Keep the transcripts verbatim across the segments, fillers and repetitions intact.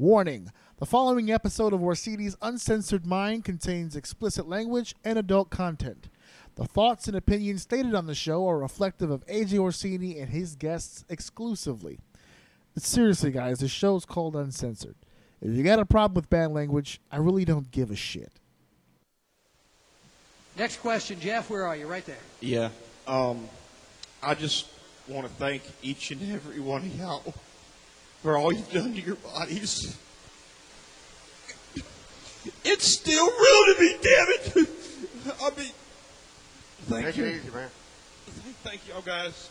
Warning, the following episode of Orsini's Uncensored Mind contains explicit language and adult content. The thoughts and opinions stated on the show are reflective of A J Orsini and his guests exclusively. But seriously, guys, the show's called Uncensored. If you got a problem with bad language, I really don't give a shit. Next question, Jeff, where are you? Right there. Yeah. Um, I just want to thank each and every one of y'all for all you've done to your bodies. It's still real to me, damn it! I mean, thank Make you. It easy, man. Thank y'all guys.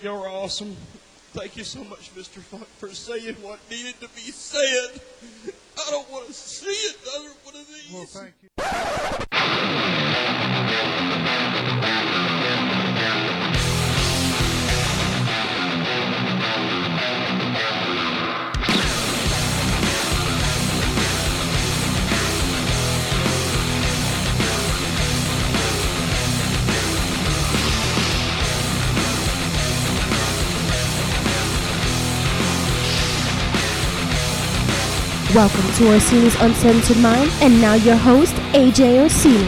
Y'all are awesome. Thank you so much, Mister Funk, for saying what needed to be said. I don't want to see another one of these. Well, thank you. Welcome to Orsini's Uncensored Mind, and now your host, A J Orsini.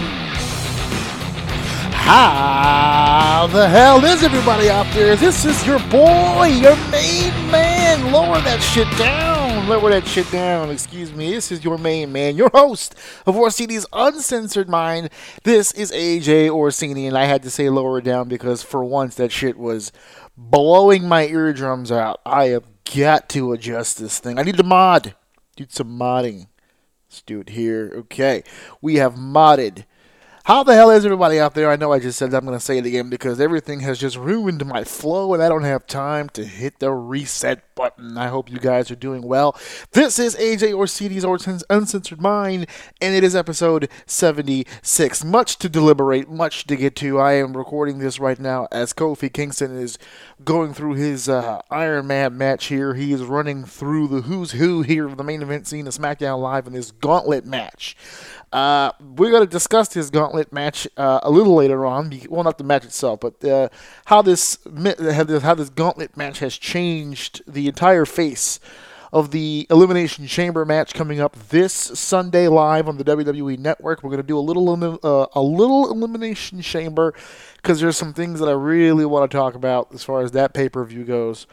How the hell is everybody out there? This is your boy, your main man. Lower that shit down. Lower that shit down. Excuse me. This is your main man, your host of Orsini's Uncensored Mind. This is A J Orsini, and I had to say lower it down because for once that shit was blowing my eardrums out. I have got to adjust this thing. I need the mod. Do some modding. Let's do it here. Okay. We have modded. How the hell is everybody out there? I know I just said that. I'm going to say it again because everything has just ruined my flow and I don't have time to hit the reset button. I hope you guys are doing well. This is A J Orsini's Uncensored Mind, and it is episode seventy-six. Much to deliberate, much to get to. I am recording this right now as Kofi Kingston is going through his uh, Iron Man match here. He is running through the who's who here of the main event scene of SmackDown Live in this gauntlet match. Uh, we're going to discuss his gauntlet match uh, a little later on. Well, not the match itself, but uh, how this how this gauntlet match has changed the entire face of the Elimination Chamber match coming up this Sunday live on the W W E Network. We're going to do a little uh, a little Elimination Chamber because there's some things that I really want to talk about as far as that pay-per-view goes.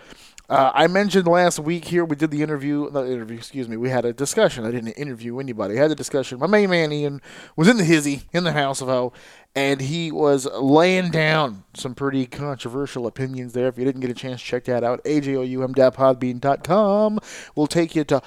Uh, I mentioned last week here, we did the interview, not interview, excuse me, we had a discussion. I didn't interview anybody. I had a discussion. My main man, Ian, was in the hizzy, in the house of Ho, and he was laying down some pretty controversial opinions there. If you didn't get a chance, check that out. A J O U M dot podbean dot com will take you to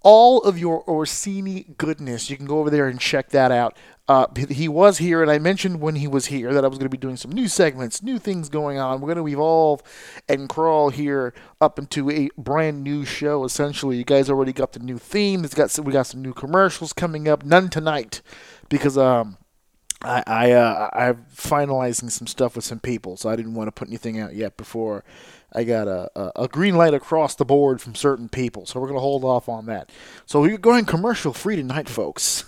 all of your Orsini goodness. You can go over there and check that out. Uh, he was here, and I mentioned when he was here that I was going to be doing some new segments, new things going on. We're going to evolve and crawl here up into a brand new show, essentially. You guys already got the new theme. It's got we got some new commercials coming up. None tonight because um, I, I, uh, I'm finalizing some stuff with some people, so I didn't want to put anything out yet before I got a, a, a green light across the board from certain people, so we're going to hold off on that. So we're going commercial-free tonight, folks.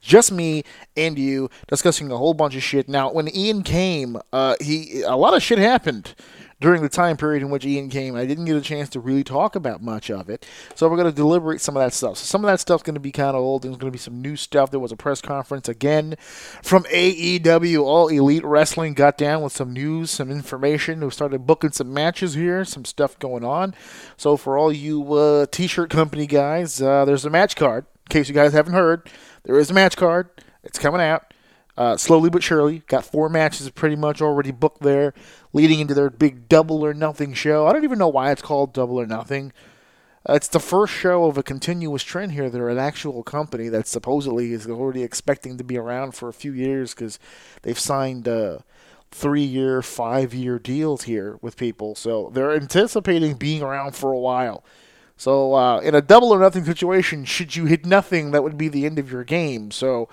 Just me and you discussing a whole bunch of shit. Now, when Ian came, uh, he a lot of shit happened during the time period in which Ian came. I didn't get a chance to really talk about much of it, so we're going to deliberate some of that stuff. So some of that stuff's going to be kind of old. There's going to be some new stuff. There was a press conference, again, from A E W. All Elite Wrestling got down with some news, some information. We started booking some matches. Matches here, some stuff going on. So for all you uh, t-shirt company guys, uh, there's a match card. In case you guys haven't heard, there is a match card. It's coming out uh, slowly but surely. Got four matches pretty much already booked there, leading into their big Double or Nothing show. I don't even know why it's called Double or Nothing. Uh, it's the first show of a continuous trend here. They're an actual company that supposedly is already expecting to be around for a few years because they've signed Uh, three-year, five-year deals here with people. So they're anticipating being around for a while. So uh, in a Double or Nothing situation, should you hit nothing, that would be the end of your game. So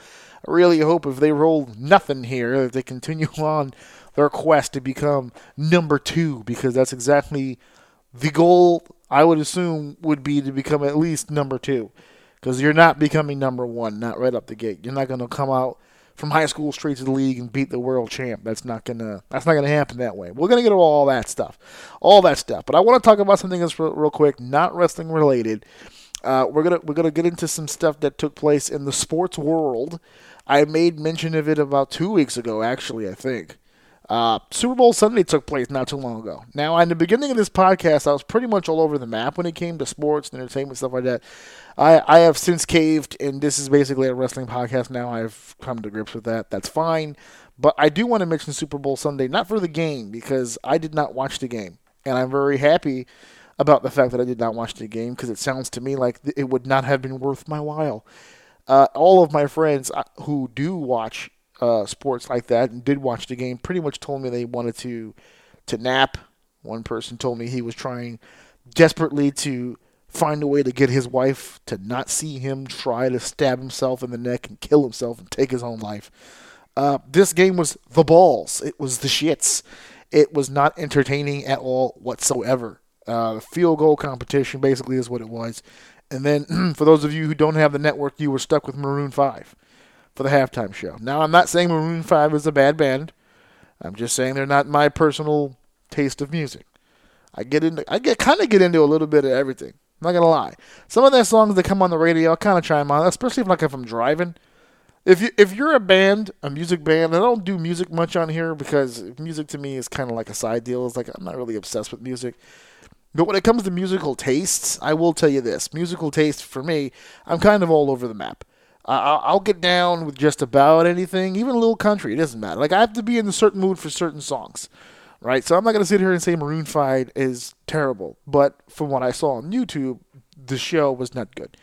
I really hope if they roll nothing here, that they continue on their quest to become number two, because that's exactly the goal, I would assume, would be to become at least number two. Because you're not becoming number one, not right up the gate. You're not going to come out from high school straight to the league and beat the world champ. That's not gonna. That's not gonna happen that way. We're gonna get to all that stuff, all that stuff. But I want to talk about something that's real, real quick, not wrestling related. Uh, we're gonna we're gonna get into some stuff that took place in the sports world. I made mention of it about two weeks ago, actually, I think. Uh, Super Bowl Sunday took place not too long ago. Now, in the beginning of this podcast, I was pretty much all over the map when it came to sports and entertainment, stuff like that. I, I have since caved, and this is basically a wrestling podcast now. I've come to grips with that. That's fine. But I do want to mention Super Bowl Sunday, not for the game, because I did not watch the game. And I'm very happy about the fact that I did not watch the game, because it sounds to me like it would not have been worth my while. Uh, all of my friends who do watch uh, sports like that and did watch the game pretty much told me they wanted to to nap. One person told me he was trying desperately to find a way to get his wife to not see him try to stab himself in the neck and kill himself and take his own life. Uh, this game was the balls. It was the shits. It was not entertaining at all whatsoever. Uh, field goal competition basically is what it was. And then, for those of you who don't have the network, you were stuck with Maroon five for the halftime show. Now, I'm not saying Maroon five is a bad band. I'm just saying they're not my personal taste of music. I get into, I get kind of get into a little bit of everything. I'm not going to lie. Some of their songs that come on the radio, I kind of chime on, especially if, like, if I'm driving. If, you, if you're a band, a music band, I don't do music much on here because music to me is kind of like a side deal. It's like I'm not really obsessed with music. But when it comes to musical tastes, I will tell you this. Musical taste, for me, I'm kind of all over the map. Uh, I'll get down with just about anything, even a little country. It doesn't matter. Like, I have to be in a certain mood for certain songs, right? So I'm not going to sit here and say Maroon five is terrible. But from what I saw on YouTube, the show was not good.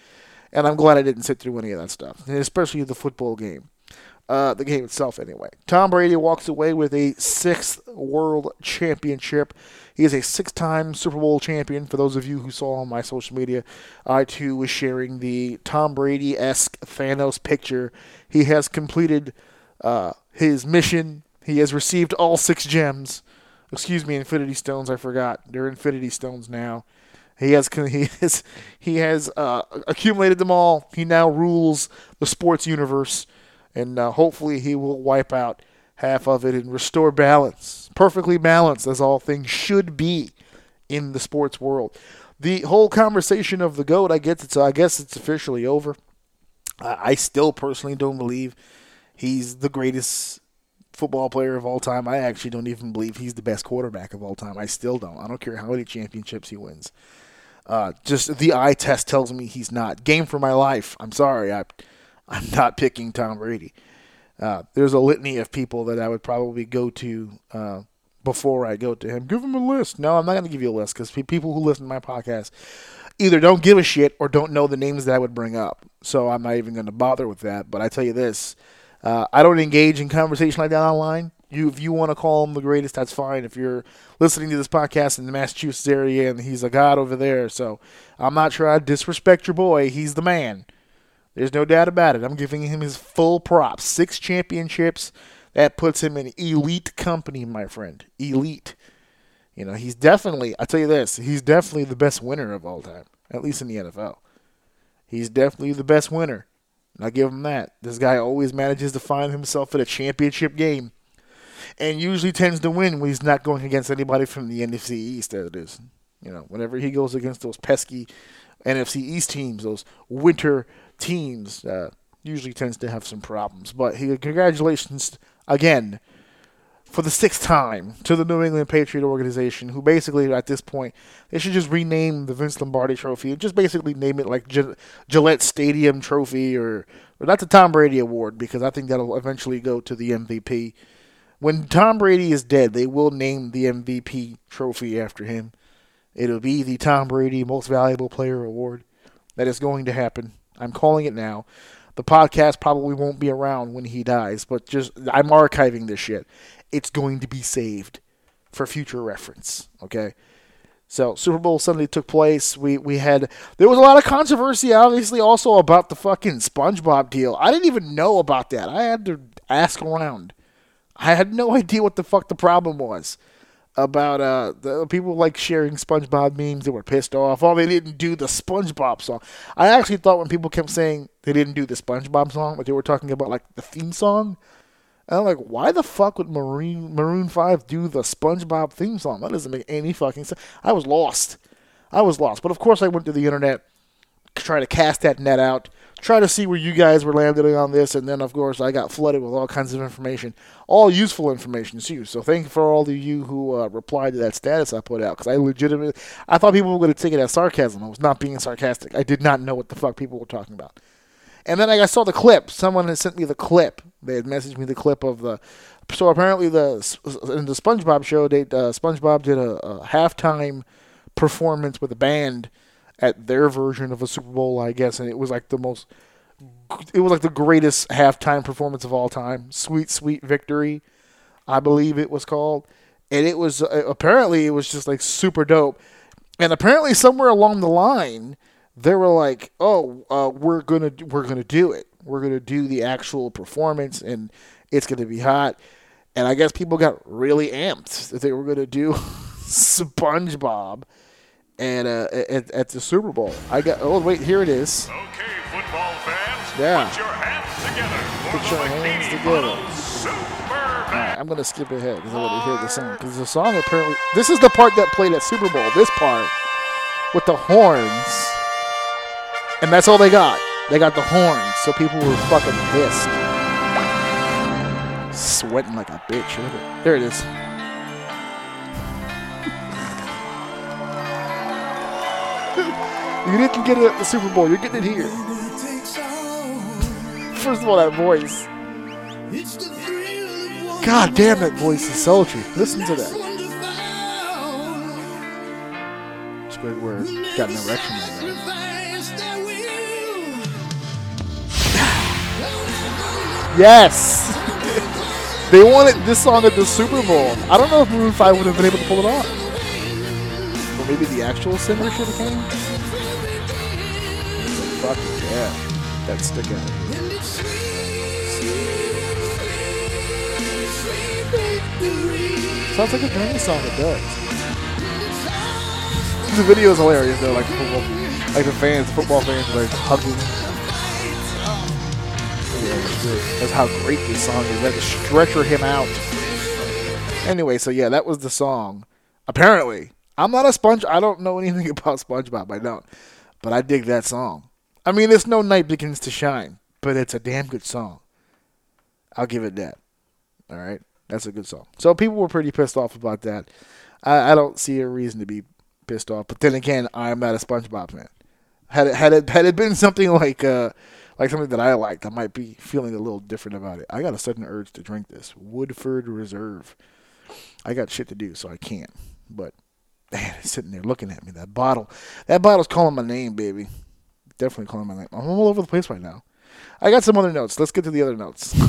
And I'm glad I didn't sit through any of that stuff, especially the football game. Uh, the game itself, anyway. Tom Brady walks away with a sixth world championship. He is a six-time Super Bowl champion. For those of you who saw on my social media, I, too, was sharing the Tom Brady-esque Thanos picture. He has completed uh, his mission. He has received all six gems. Excuse me, Infinity Stones, I forgot. They're Infinity Stones now. He has he has, he has uh, accumulated them all. He now rules the sports universe. And uh, hopefully he will wipe out half of it and restore balance. Perfectly balanced, as all things should be in the sports world. The whole conversation of the GOAT, I guess it's, I guess it's officially over. Uh, I still personally don't believe he's the greatest football player of all time. I actually don't even believe he's the best quarterback of all time. I still don't. I don't care how many championships he wins. Uh, just the eye test tells me he's not. Game for my life. I'm sorry. I... I'm not picking Tom Brady. Uh, there's a litany of people that I would probably go to uh, before I go to him. Give him a list. No, I'm not going to give you a list because people who listen to my podcast either don't give a shit or don't know the names that I would bring up. So I'm not even going to bother with that. But I tell you this, uh, I don't engage in conversation like that online. You, if you want to call him the greatest, that's fine. If you're listening to this podcast in the Massachusetts area and he's a god over there, so I'm not sure I disrespect your boy. He's the man. There's no doubt about it. I'm giving him his full props. Six championships. That puts him in elite company, my friend. Elite. You know, he's definitely, I'll tell you this, he's definitely the best winner of all time, at least in the N F L. He's definitely the best winner. And I give him that. This guy always manages to find himself in a championship game and usually tends to win when he's not going against anybody from the N F C East, as it is. You know, whenever he goes against those pesky N F C East teams, those winter teams, uh, usually tends to have some problems. But he, congratulations again for the sixth time to the New England Patriot organization, who basically at this point, they should just rename the Vince Lombardi trophy and just basically name it like G- Gillette Stadium trophy or, or not the Tom Brady award, because I think that'll eventually go to the M V P. When Tom Brady is dead, they will name the M V P trophy after him. It'll be the Tom Brady Most Valuable Player Award. That is going to happen. I'm calling it now. The podcast probably won't be around when he dies, but just I'm archiving this shit. It's going to be saved for future reference, okay? So Super Bowl Sunday took place. We we had there was a lot of controversy, obviously, also about the fucking SpongeBob deal. I didn't even know about that. I had to ask around. I had no idea what the fuck the problem was. About uh, the people like sharing SpongeBob memes. They were pissed off. Oh, they didn't do the SpongeBob song. I actually thought when people kept saying they didn't do the SpongeBob song, but they were talking about like the theme song. And I'm like, why the fuck would Maroon Maroon five do the SpongeBob theme song? That doesn't make any fucking sense. I was lost. I was lost. But of course I went to the internet trying to cast that net out, try to see where you guys were landing on this, and then, of course, I got flooded with all kinds of information, all useful information, too. So thank you for all of you who uh, replied to that status I put out, because I legitimately, I thought people were going to take it as sarcasm. I was not being sarcastic. I did not know what the fuck people were talking about. And then I saw the clip. Someone had sent me the clip. They had messaged me the clip of the... So apparently the in the SpongeBob show, they, uh, SpongeBob did a, a halftime performance with a band at their version of a Super Bowl, I guess. And it was like the most... It was like the greatest halftime performance of all time. Sweet, Sweet Victory, I believe it was called. And it was... Uh, apparently, it was just like super dope. And apparently somewhere along the line... They were like, "Oh, uh, we're gonna we're gonna do it. We're gonna do the actual performance, and it's gonna be hot." And I guess people got really amped that they were gonna do SpongeBob and uh, at, at the Super Bowl. I got. Oh wait, here it is. Okay, football fans, yeah. Put your hands together. Put your hands together. Right, I'm gonna skip ahead because I want to hear the song. Because the song apparently this is the part that played at Super Bowl. This part with the horns. And that's all they got. They got the horns, so people were fucking pissed. Sweating like a bitch. Look at, there it is. You didn't get it at the Super Bowl. You're getting it here. First of all, that voice. God damn, that voice is sultry. Listen to that. Squidward got an erection right now. Yes! They wanted this song at the Super Bowl. I don't know if Maroon five would have been able to pull it off. Or maybe the actual singer should have came? Fuck yeah. That stick out. Sounds like a Grammy song, it does. The video is hilarious though, like football, like the fans, the football fans are like hugging. That's how great this song is. That stretcher him out. Anyway, so yeah, that was the song. Apparently, I'm not a sponge. I don't know anything about SpongeBob. I don't, but I dig that song. I mean, it's no night begins to shine, but it's a damn good song. I'll give it that. All right, that's a good song. So people were pretty pissed off about that. I, I don't see a reason to be pissed off, but then again, I'm not a SpongeBob fan. Had it had it had it been something like. Uh, Like something that I liked, I might be feeling a little different about it. I got a sudden urge to drink this. Woodford Reserve. I got shit to do, so I can't. But, man, it's sitting there looking at me. That bottle. That bottle's calling my name, baby. Definitely calling my name. I'm all over the place right now. I got some other notes. Let's get to the other notes.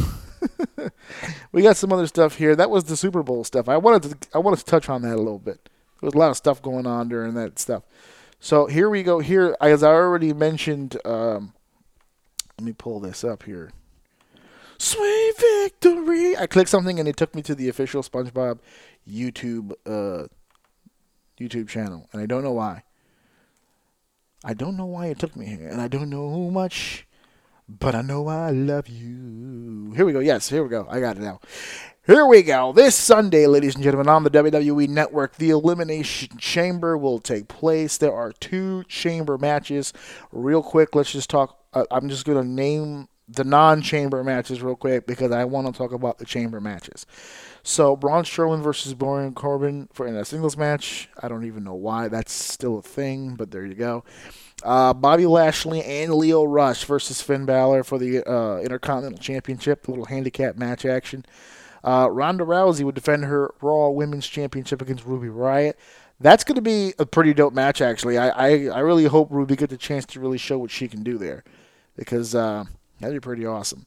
We got some other stuff here. That was the Super Bowl stuff. I wanted to, I wanted to touch on that a little bit. There was a lot of stuff going on during that stuff. So here we go. Here, as I already mentioned... Um, Let me pull this up here. Sweet Victory! I clicked something and it took me to the official SpongeBob YouTube uh, YouTube channel. And I don't know why. I don't know why it took me here. And I don't know much. But I know I love you. Here we go. Yes, here we go. I got it now. Here we go. This Sunday, ladies and gentlemen, on the W W E Network, the Elimination Chamber will take place. There are two chamber matches. Real quick, let's just talk. I'm just going to name the non-chamber matches real quick because I want to talk about the chamber matches. So Braun Strowman versus Baron Corbin for in a singles match. I don't even know why that's still a thing, but there you go. Uh, Bobby Lashley and Lio Rush versus Finn Balor for the uh, Intercontinental Championship, a little handicap match action. Uh, Ronda Rousey would defend her Raw Women's Championship against Ruby Riott. That's going to be a pretty dope match, actually. I, I, I really hope Ruby gets a chance to really show what she can do there. Because uh, that'd be pretty awesome.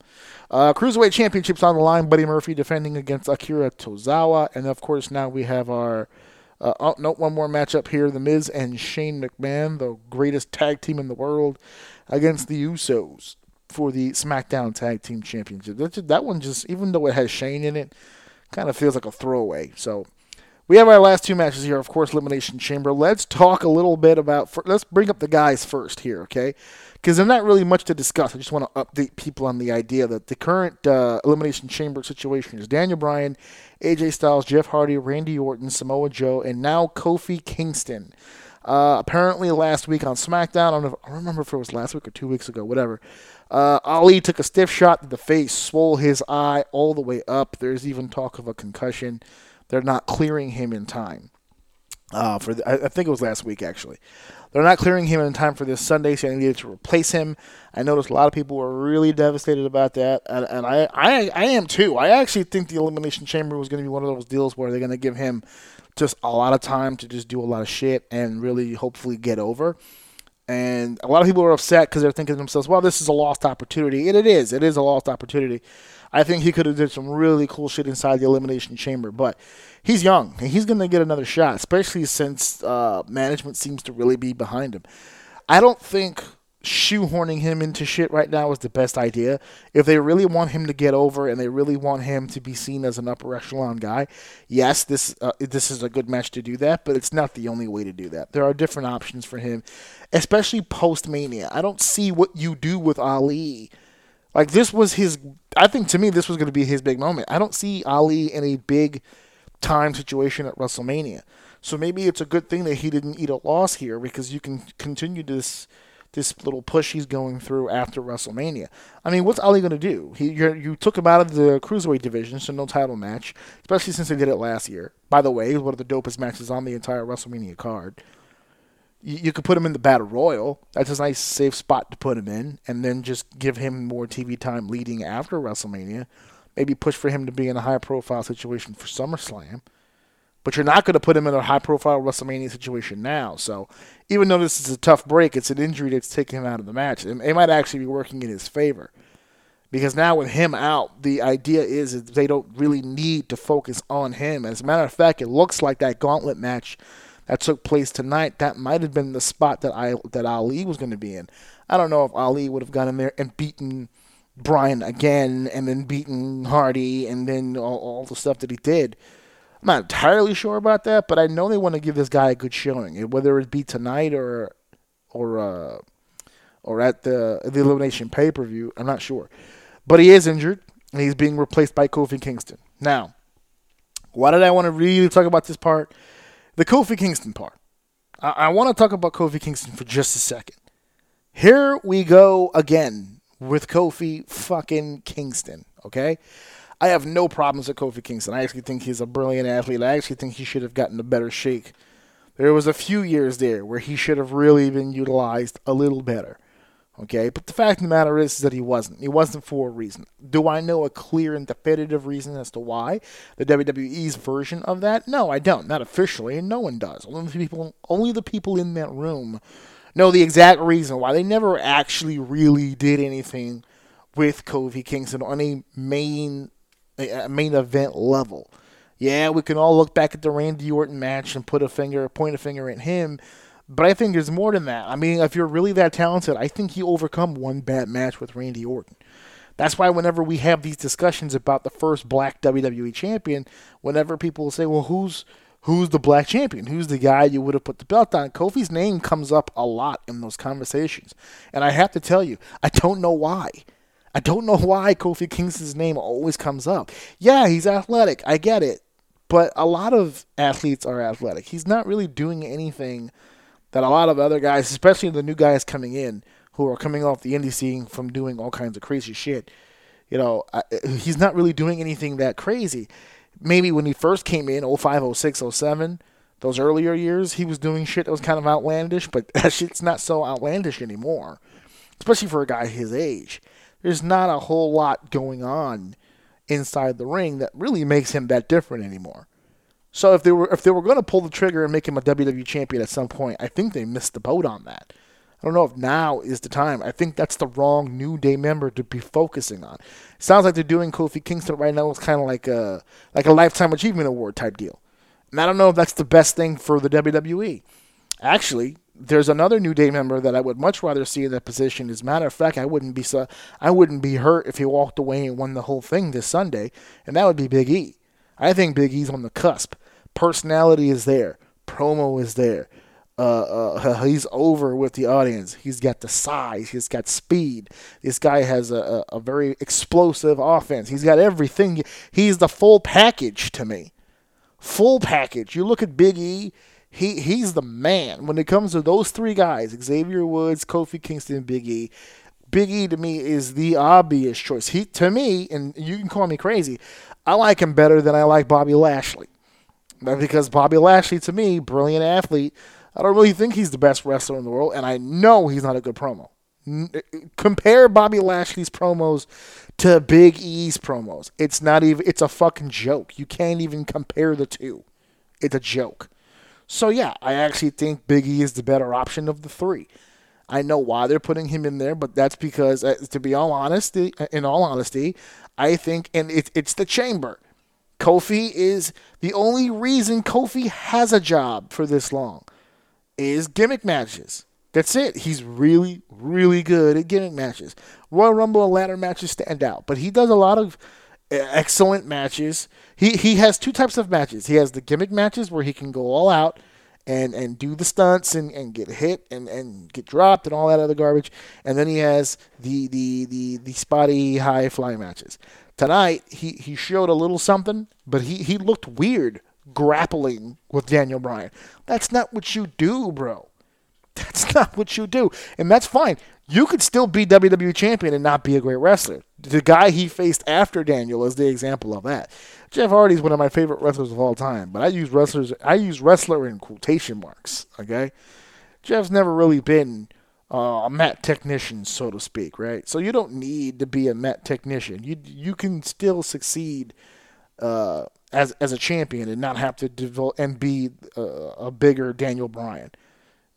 Uh, Cruiserweight Championship's on the line. Buddy Murphy defending against Akira Tozawa. And, of course, now we have our... Uh, oh, no, one more matchup here. The Miz and Shane McMahon, the greatest tag team in the world, against the Usos for the SmackDown Tag Team Championship. That, just, that one just, even though it has Shane in it, kind of feels like a throwaway. So... We have our last two matches here, of course, Elimination Chamber. Let's talk a little bit about, let's bring up the guys first here, okay? Because there's not really much to discuss. I just want to update people on the idea that the current uh, Elimination Chamber situation is Daniel Bryan, A J Styles, Jeff Hardy, Randy Orton, Samoa Joe, and now Kofi Kingston. Uh, apparently last week on SmackDown, I don't, know if, I don't remember if it was last week or two weeks ago, whatever, uh, Ali took a stiff shot to the face, swole his eye all the way up. There's even talk of a concussion. They're not clearing him in time. Uh, for the, I, I think it was last week, actually. They're not clearing him in time for this Sunday, so they needed to replace him. I noticed a lot of people were really devastated about that, and, and I, I I am too. I actually think the Elimination Chamber was going to be one of those deals where they're going to give him just a lot of time to just do a lot of shit and really hopefully get over. And a lot of people are upset because they're thinking to themselves, well, this is a lost opportunity. And it is. It is a lost opportunity. I think he could have did some really cool shit inside the Elimination Chamber. But he's young, and he's going to get another shot, especially since uh, management seems to really be behind him. I don't think shoehorning him into shit right now is the best idea. If they really want him to get over and they really want him to be seen as an upper echelon guy, yes, this uh, this is a good match to do that, but it's not the only way to do that. There are different options for him, especially post-Mania. I don't see what you do with Ali. Like, this was his... I think, to me, this was going to be his big moment. I don't see Ali in a big-time situation at WrestleMania. So maybe it's a good thing that he didn't eat a loss here, because you can continue this this little push he's going through after WrestleMania. I mean, what's Ali going to do? He you're, You took him out of the Cruiserweight division, so no title match, especially since they did it last year. By the way, it was one of the dopest matches on the entire WrestleMania card. You could put him in the Battle Royal. That's a nice, safe spot to put him in. And then just give him more T V time leading after WrestleMania. Maybe push for him to be in a high-profile situation for SummerSlam. But you're not going to put him in a high-profile WrestleMania situation now. So even though this is a tough break, it's an injury that's taken him out of the match. And it might actually be working in his favor. Because now with him out, the idea is that they don't really need to focus on him. As a matter of fact, it looks like that gauntlet match that took place tonight, that might have been the spot that I that Ali was going to be in. I don't know if Ali would have gotten there and beaten Bryan again and then beaten Hardy and then all, all the stuff that he did. I'm not entirely sure about that, but I know they want to give this guy a good showing, and whether it be tonight or or uh, or at the, the Elimination pay-per-view, I'm not sure. But he is injured, and he's being replaced by Kofi Kingston. Now, why did I want to really talk about this part? The Kofi Kingston part. I, I want to talk about Kofi Kingston for just a second. Here we go again with Kofi fucking Kingston, okay? I have no problems with Kofi Kingston. I actually think he's a brilliant athlete. I actually think he should have gotten a better shake. There was a few years there where he should have really been utilized a little better, okay? But the fact of the matter is, is that he wasn't. He wasn't for a reason. Do I know a clear and definitive reason as to why? The W W E's version of that? No, I don't. Not officially, and no one does. Only the people, only the people in that room know the exact reason why. They never actually really did anything with Kofi Kingston on a main, a main event level. Yeah, we can all look back at the Randy Orton match and put a finger, point a finger at him. But I think there's more than that. I mean, if you're really that talented, I think you overcome one bad match with Randy Orton. That's why whenever we have these discussions about the first black W W E champion, whenever people say, well, who's who's the black champion? Who's the guy you would have put the belt on? Kofi's name comes up a lot in those conversations. And I have to tell you, I don't know why. I don't know why Kofi Kingston's name always comes up. Yeah, he's athletic. I get it. But a lot of athletes are athletic. He's not really doing anything that a lot of other guys, especially the new guys coming in, who are coming off the indie scene from doing all kinds of crazy shit, you know, I, he's not really doing anything that crazy. Maybe when he first came in, oh five, oh six, oh seven, those earlier years, he was doing shit that was kind of outlandish, but that shit's not so outlandish anymore, especially for a guy his age. There's not a whole lot going on inside the ring that really makes him that different anymore. So if they were if they were going to pull the trigger and make him a W W E champion at some point, I think they missed the boat on that. I don't know if now is the time. I think that's the wrong New Day member to be focusing on. It sounds like they're doing Kofi Kingston right now. It's kind of like a like a Lifetime Achievement Award type deal. And I don't know if that's the best thing for the W W E. Actually, there's another New Day member that I would much rather see in that position. As a matter of fact, I wouldn't be so, I wouldn't be hurt if he walked away and won the whole thing this Sunday, and that would be Big E. I think Big E's on the cusp. Personality is there. Promo is there. Uh, uh, he's over with the audience. He's got the size. He's got speed. This guy has a, a very explosive offense. He's got everything. He's the full package to me. Full package. You look at Big E, He he's the man when it comes to those three guys: Xavier Woods, Kofi Kingston, Big E. Big E to me is the obvious choice. He to me, and you can call me crazy, I like him better than I like Bobby Lashley, because Bobby Lashley to me, brilliant athlete. I don't really think he's the best wrestler in the world, and I know he's not a good promo. Compare Bobby Lashley's promos to Big E's promos. It's not even, it's a fucking joke. You can't even compare the two. It's a joke. So yeah, I actually think Big E is the better option of the three. I know why they're putting him in there, but that's because, uh, to be all honest, in all honesty, I think, and it, it's the chamber. Kofi is the only reason Kofi has a job for this long is gimmick matches. That's it. He's really, really good at gimmick matches. Royal Rumble and ladder matches stand out, but he does a lot of excellent matches. He he has two types of matches. He has the gimmick matches where he can go all out and, and do the stunts and, and get hit and, and get dropped and all that other garbage. And then he has the the the, the spotty high fly matches. Tonight he, he showed a little something, but he, he looked weird grappling with Daniel Bryan. That's not what you do, bro. That's not what you do. And that's fine. You could still be W W E champion and not be a great wrestler. The guy he faced after Daniel is the example of that. Jeff Hardy is one of my favorite wrestlers of all time, but I use wrestlers I use wrestler in quotation marks, okay? Jeff's never really been uh, a mat technician, so to speak, right? So you don't need to be a mat technician. You you can still succeed uh, as as a champion and not have to develop and be uh, a bigger Daniel Bryan.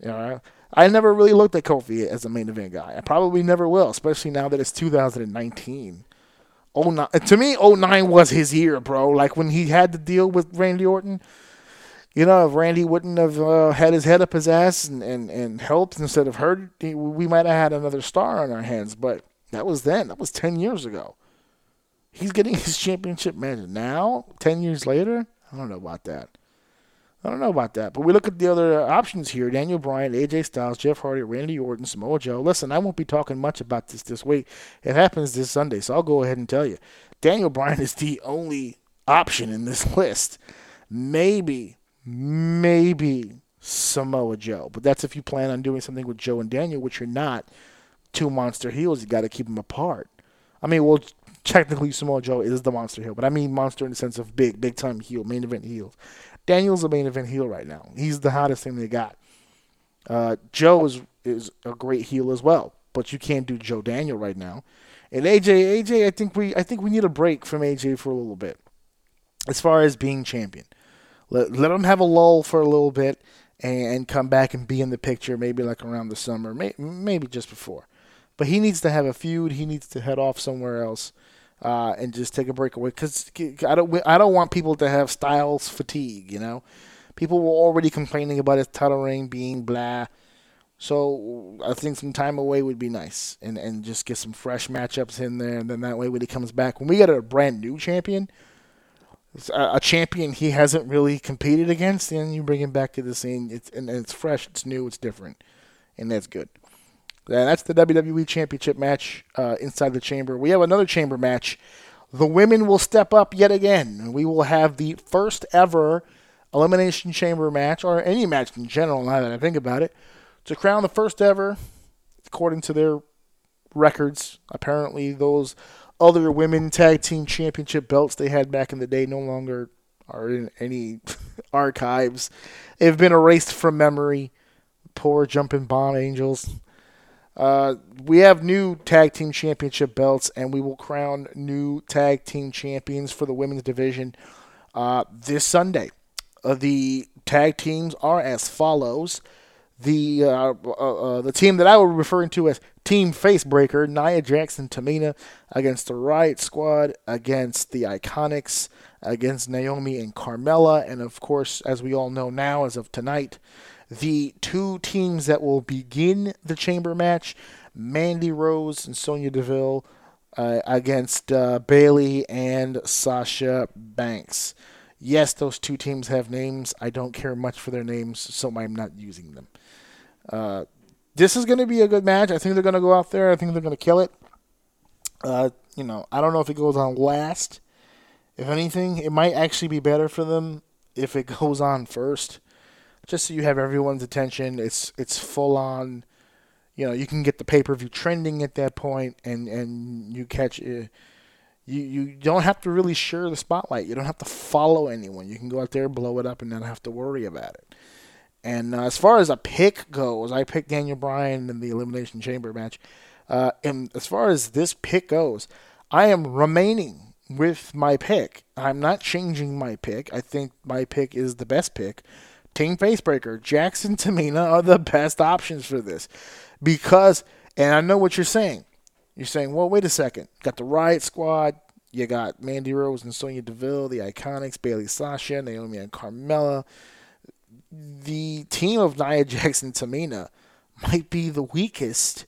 You know, I never really looked at Kofi as a main event guy. I probably never will, especially now that it's two thousand nineteen. Oh, nine, to me, oh nine was his year, bro. Like, when he had to deal with Randy Orton, you know, if Randy wouldn't have uh, had his head up his ass and, and, and helped instead of hurt, we might have had another star on our hands. But that was then. That was ten years ago. He's getting his championship match now, ten years later? I don't know about that. I don't know about that, but we look at the other options here. Daniel Bryan, A J Styles, Jeff Hardy, Randy Orton, Samoa Joe. Listen, I won't be talking much about this this week. It happens this Sunday, so I'll go ahead and tell you. Daniel Bryan is the only option in this list. Maybe, maybe Samoa Joe, but that's if you plan on doing something with Joe and Daniel, which you're not. Two monster heels, you got to keep them apart. I mean, well, technically Samoa Joe is the monster heel, but I mean monster in the sense of big, big-time heel, main event heels. Daniel's the main event heel right now. He's the hottest thing they got. Uh, Joe is is a great heel as well, but you can't do Joe Daniel right now. And A J, A J, I think we I think we need a break from A J for a little bit. As far as being champion, let let him have a lull for a little bit and, and come back and be in the picture. Maybe like around the summer, may, maybe just before. But he needs to have a feud. He needs to head off somewhere else. Uh, and just take a break away, because I don't, I don't want people to have Styles fatigue, you know? People were already complaining about his title reign being blah. So I think some time away would be nice, and, and just get some fresh matchups in there, and then that way when he comes back, when we get a brand new champion, a champion he hasn't really competed against, then you bring him back to the scene, it's, and it's fresh, it's new, it's different, and that's good. And that's the W W E Championship match uh, inside the chamber. We have another chamber match. The women will step up yet again. We will have the first ever Elimination Chamber match, or any match in general, now that I think about it, to crown the first ever, according to their records. Apparently those other women tag team championship belts they had back in the day no longer are in any archives. They've been erased from memory. Poor Jumping Bomb Angels. Uh, we have new tag team championship belts, and we will crown new tag team champions for the women's division uh, this Sunday. Uh, the tag teams are as follows. The uh, uh, uh, the team that I was referring to as Team Facebreaker, Nia Jackson, Tamina, against the Riot Squad, against the Iconics, against Naomi and Carmella, and of course, as we all know now, as of tonight, the two teams that will begin the chamber match, Mandy Rose and Sonya Deville, uh, against uh, Bayley and Sasha Banks. Yes, those two teams have names. I don't care much for their names, so I'm not using them. Uh, this is going to be a good match. I think they're going to go out there. I think they're going to kill it. Uh, you know, I don't know if it goes on last. If anything, it might actually be better for them if it goes on first. just so you have everyone's attention. It's it's full on. You know, you can get the pay-per-view trending at that point, and, and you catch it. You, you don't have to really share the spotlight. You don't have to follow anyone. You can go out there, blow it up, and not have to worry about it. And uh, as far as a pick goes, I picked Daniel Bryan in the Elimination Chamber match. Uh, and as far as this pick goes, I am remaining with my pick. I'm not changing my pick. I think my pick is the best pick. Team Facebreaker, Jackson, Tamina are the best options for this. Because, and I know what you're saying. You're saying, well, wait a second. Got the Riot Squad. You got Mandy Rose and Sonya Deville, the Iconics, Bayley, Sasha, Naomi, and Carmella. The team of Nia Jax and Tamina might be the weakest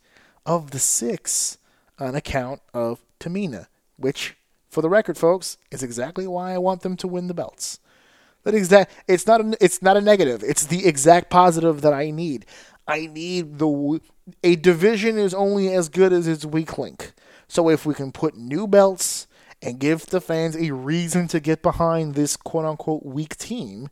of the six on account of Tamina, which, for the record, folks, is exactly why I want them to win the belts. That exact, it's not a, it's not a negative. It's the exact positive that I need. I need the a division is only as good as its weak link. So if we can put new belts and give the fans a reason to get behind this quote unquote weak team,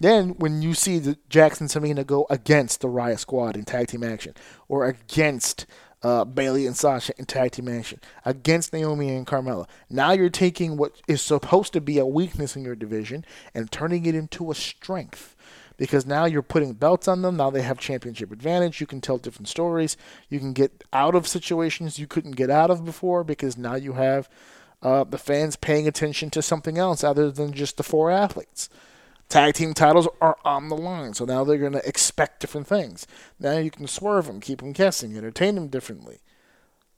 then when you see the Jackson Tamina go against the Riot Squad in tag team action, or against uh, Bayley and Sasha in tag team action, against Naomi and Carmella, now you're taking what is supposed to be a weakness in your division and turning it into a strength. Because now you're putting belts on them. Now they have championship advantage. You can tell different stories. You can get out of situations you couldn't get out of before, because now you have uh, the fans paying attention to something else other than just the four athletes. Tag team titles are on the line, so now they're going to expect different things. Now you can swerve them, keep them guessing, entertain them differently.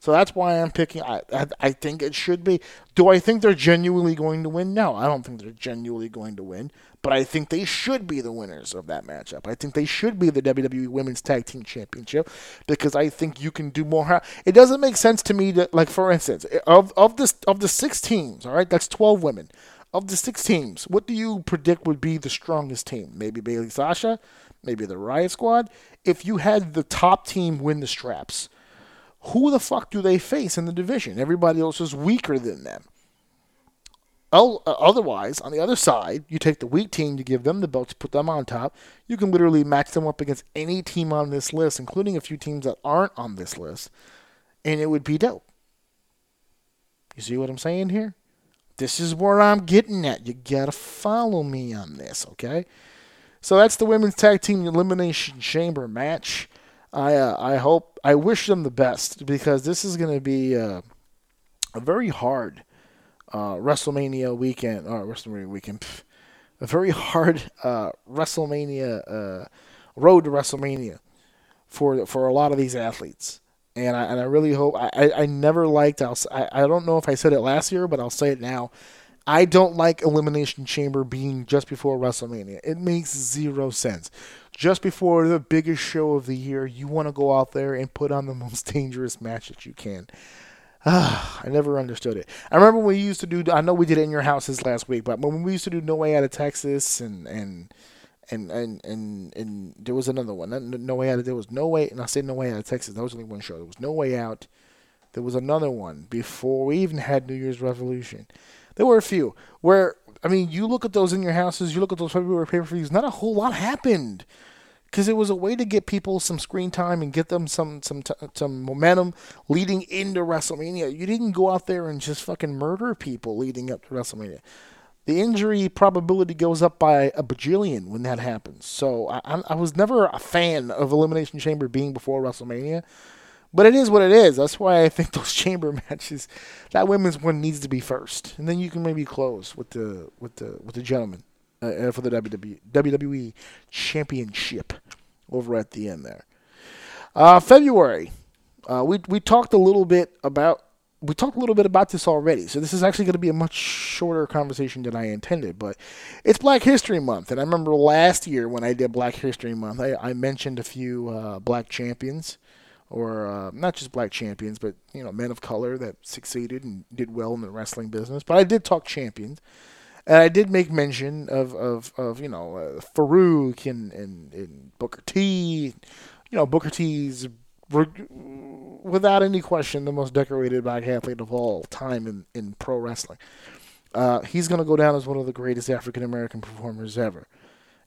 So that's why I'm picking. I, I I think it should be. Do I think they're genuinely going to win? No, I don't think they're genuinely going to win. But I think they should be the winners of that matchup. I think they should be the W W E Women's Tag Team Championship, because I think you can do more. It doesn't make sense to me that, like, for instance, of of this of the six teams. All right, that's twelve women. Of the six teams, what do you predict would be the strongest team? Maybe Bayley, Sasha, maybe the Riot Squad. If you had the top team win the straps, who the fuck do they face in the division? Everybody else is weaker than them. Otherwise, on the other side, you take the weak team, you give them the belts, put them on top. You can literally match them up against any team on this list, including a few teams that aren't on this list, and it would be dope. You see what I'm saying here? This is where I'm getting at. You gotta follow me on this, okay? So that's the Women's Tag Team Elimination Chamber match. I uh, I hope, I wish them the best, because this is going to be uh, a very hard uh, WrestleMania weekend, or WrestleMania weekend, pff, a very hard uh, WrestleMania, uh, road to WrestleMania for for a lot of these athletes. And I and I really hope, I, I, I never liked, I'll, I, I don't know if I said it last year, but I'll say it now. I don't like Elimination Chamber being just before WrestleMania. It makes zero sense. Just before the biggest show of the year, you want to go out there and put on the most dangerous match that you can. Ah, I never understood it. I remember when we used to do, I know we did it in your houses last week, but when we used to do No Way Out of Texas and and and and, and, and there was another one. No Way Out of, there was No Way, and I said No Way Out of Texas. That was only one show. There was No Way Out. There was another one before we even had New Year's Revolution. There were a few where, I mean, you look at those in your houses, you look at those February pay-per-views, not a whole lot happened, because it was a way to get people some screen time and get them some some t- some momentum leading into WrestleMania. You didn't go out there and just fucking murder people leading up to WrestleMania. The injury probability goes up by a bajillion when that happens. So I, I was never a fan of Elimination Chamber being before WrestleMania. But it is what it is. That's why I think those chamber matches, that women's one needs to be first, and then you can maybe close with the with the with the gentleman uh, for the W W E Championship over at the end there. Uh, February, uh, we we talked a little bit about we talked a little bit about this already. So this is actually going to be a much shorter conversation than I intended. But it's Black History Month, and I remember last year when I did Black History Month, I, I mentioned a few uh, black champions. Or uh, not just black champions, but, you know, men of color that succeeded and did well in the wrestling business. But I did talk champions, and I did make mention of, of, of you know, uh, Farouk and, and, and Booker T. You know, Booker T's, without any question, the most decorated black athlete of all time in, in pro wrestling. Uh, he's going to go down as one of the greatest African-American performers ever.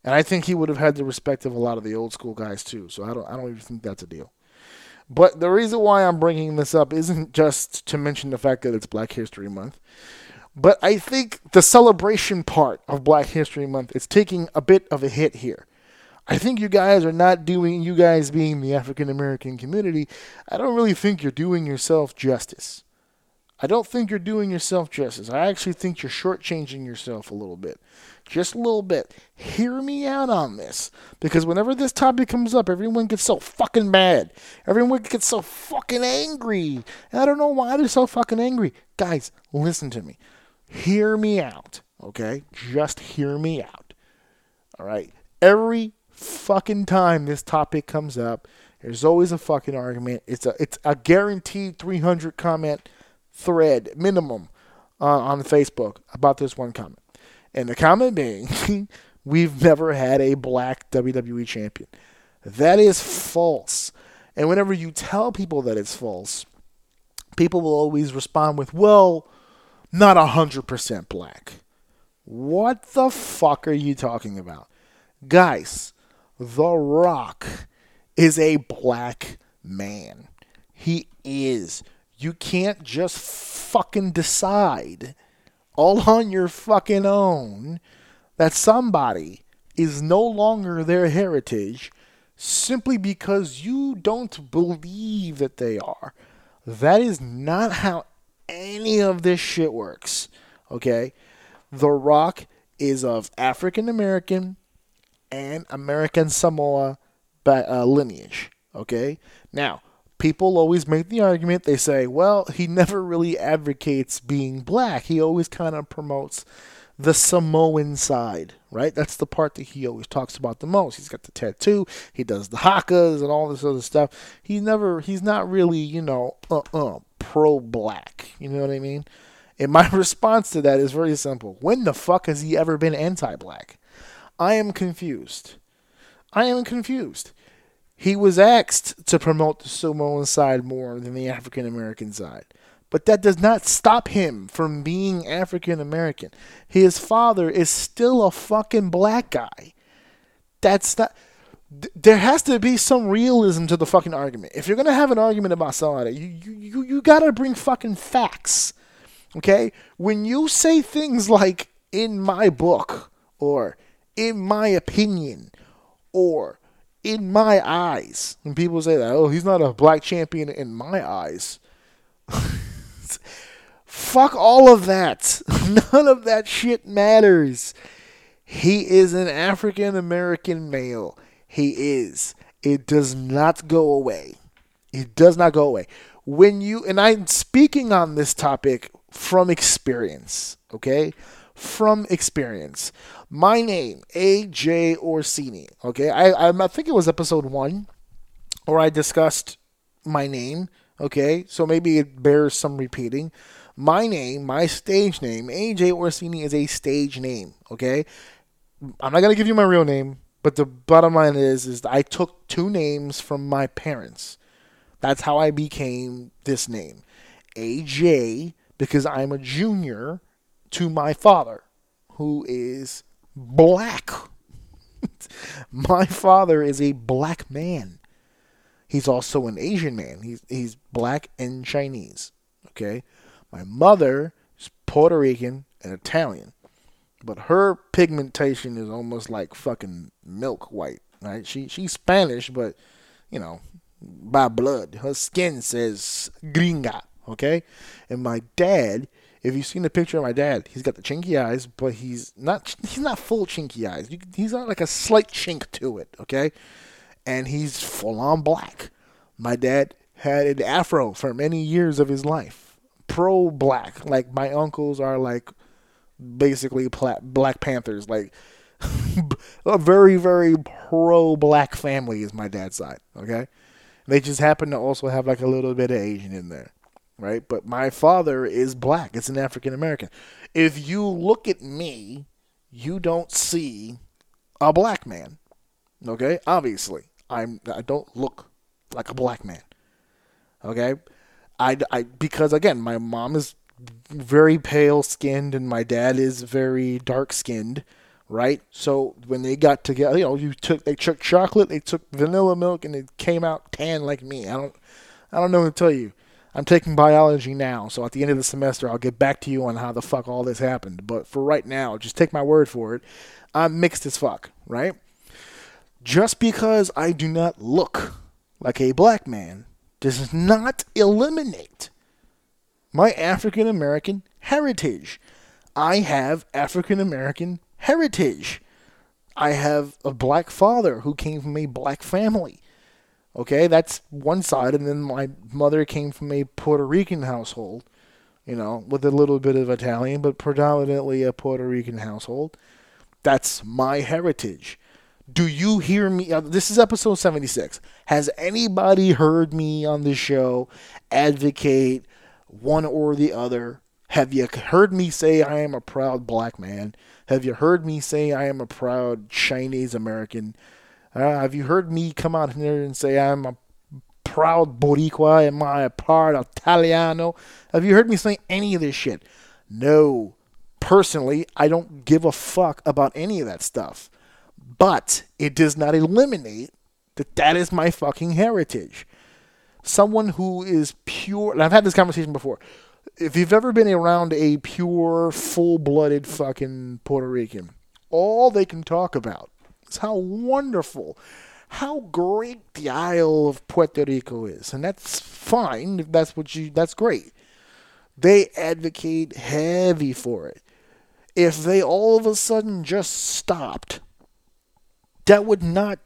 And I think he would have had the respect of a lot of the old school guys too. So I don't I don't even think that's a deal. But the reason why I'm bringing this up isn't just to mention the fact that it's Black History Month. But I think the celebration part of Black History Month is taking a bit of a hit here. I think you guys are not doing, you guys being the African American community, I don't really think you're doing yourself justice. I don't think you're doing yourself justice. I actually think you're shortchanging yourself a little bit. Just a little bit. Hear me out on this. Because whenever this topic comes up, everyone gets so fucking mad. Everyone gets so fucking angry. And I don't know why they're so fucking angry. Guys, listen to me. Hear me out, okay? Just hear me out. All right? Every fucking time this topic comes up, there's always a fucking argument. It's a, it's a guaranteed three hundred comment thread minimum uh, on Facebook about this one comment. And the comment being, we've never had a black W W E champion. That is false. And whenever you tell people that it's false, people will always respond with, well, not one hundred percent black. What the fuck are you talking about? Guys, The Rock is a black man. He is. You can't just fucking decide all on your fucking own that somebody is no longer their heritage simply because you don't believe that they are. That is not how any of this shit works, okay? The Rock is of African American and American Samoa lineage, okay? Now, people always make the argument, they say, well, he never really advocates being black. He always kind of promotes the Samoan side, right? That's the part that he always talks about the most. He's got the tattoo. He does the hakas and all this other stuff. He never, he's not really, you know, uh-uh, pro-black. You know what I mean? And my response to that is very simple. When the fuck has he ever been anti-black? I am confused. I am confused. He was asked to promote the Samoan side more than the African-American side. But that does not stop him from being African-American. His father is still a fucking black guy. That's not... Th- there has to be some realism to the fucking argument. If you're going to have an argument about somebody, you, you, you, you got to bring fucking facts. Okay? When you say things like, in my book, or in my opinion, or... in my eyes, when people say that, oh, he's not a black champion in my eyes. Fuck all of that. None of that shit matters. He is an African American male. He is. It does not go away. It does not go away. When you, and I'm speaking on this topic from experience, okay? From experience. My name, A J Orsini, okay? I, I think it was episode one where I discussed my name, okay? So maybe it bears some repeating. My name, my stage name, A J Orsini is a stage name, okay? I'm not going to give you my real name, but the bottom line is, is I took two names from my parents. That's how I became this name. A J, because I'm a junior to my father, who is... black. My father is a black man. He's also an Asian man. He's he's black and Chinese. Okay? My mother is Puerto Rican and Italian. But her pigmentation is almost like fucking milk white. Right? She she's Spanish, but you know, by blood. Her skin says gringa. Okay? And my dad, if you've seen the picture of my dad, he's got the chinky eyes, but he's not he's not full chinky eyes. You, he's got like a slight chink to it, okay? And he's full-on black. My dad had an afro for many years of his life. Pro-black. Like, my uncles are, like, basically pla- Black Panthers. Like, a very, very pro-black family is my dad's side, okay? They just happen to also have, like, a little bit of Asian in there. Right? But my father is black. It's an African American. If you look at me, you don't see a black man. Okay? Obviously. I'm, I don't look like a black man. Okay? I, I, because, again, my mom is very pale-skinned and my dad is very dark-skinned. right? So when they got together, you know, you took they took chocolate, they took vanilla milk, and it came out tan like me. I don't, I don't know what to tell you. I'm taking biology now, so at the end of the semester, I'll get back to you on how the fuck all this happened. But for right now, just take my word for it. I'm mixed as fuck, right? Just because I do not look like a black man does not eliminate my African American heritage. I have African American heritage. I have a black father who came from a black family. Okay, that's one side, and then my mother came from a Puerto Rican household, you know, with a little bit of Italian, but predominantly a Puerto Rican household. That's my heritage. Do you hear me? Uh, this is episode seventy-six. Has anybody heard me on this show advocate one or the other? Have you heard me say I am a proud black man? Have you heard me say I am a proud Chinese American? Uh, have you heard me come out here and say I'm a proud Boricua? Am I a proud Italiano? Have you heard me say any of this shit? No. Personally, I don't give a fuck about any of that stuff. But it does not eliminate that that is my fucking heritage. Someone who is pure, and I've had this conversation before, if you've ever been around a pure, full-blooded fucking Puerto Rican, all they can talk about is how wonderful, how great the Isle of Puerto Rico is. And that's fine. If that's what you, that's great. They advocate heavy for it. If they all of a sudden just stopped, that would not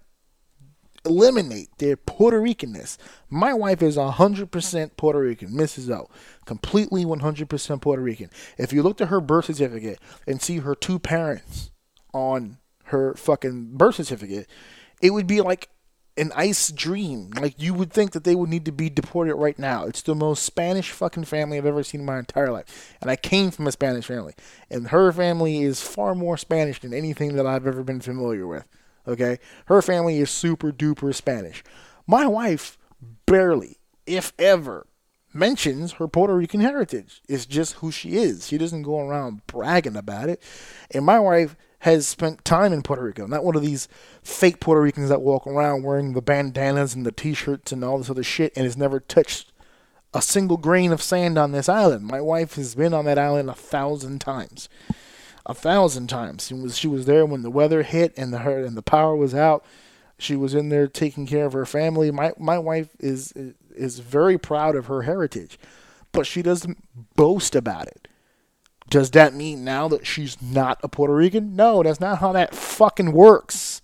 eliminate their Puerto Ricanness. My wife is one hundred percent Puerto Rican, Missus O. Completely one hundred percent Puerto Rican. If you looked at her birth certificate and see her two parents on her fucking birth certificate, it would be like an ice dream. Like, you would think that they would need to be deported right now. It's the most Spanish fucking family I've ever seen in my entire life. And I came from a Spanish family. And her family is far more Spanish than anything that I've ever been familiar with. Okay? Her family is super duper Spanish. My wife barely, if ever, mentions her Puerto Rican heritage. It's just who she is. She doesn't go around bragging about it. And my wife has spent time in Puerto Rico. Not one of these fake Puerto Ricans that walk around wearing the bandanas and the t-shirts and all this other shit and has never touched a single grain of sand on this island. My wife has been on that island a thousand times. A thousand times. She was, she was there when the weather hit and the her, and the power was out. She was in there taking care of her family. My my wife is is very proud of her heritage, but she doesn't boast about it. Does that mean now that she's not a Puerto Rican? No, that's not how that fucking works.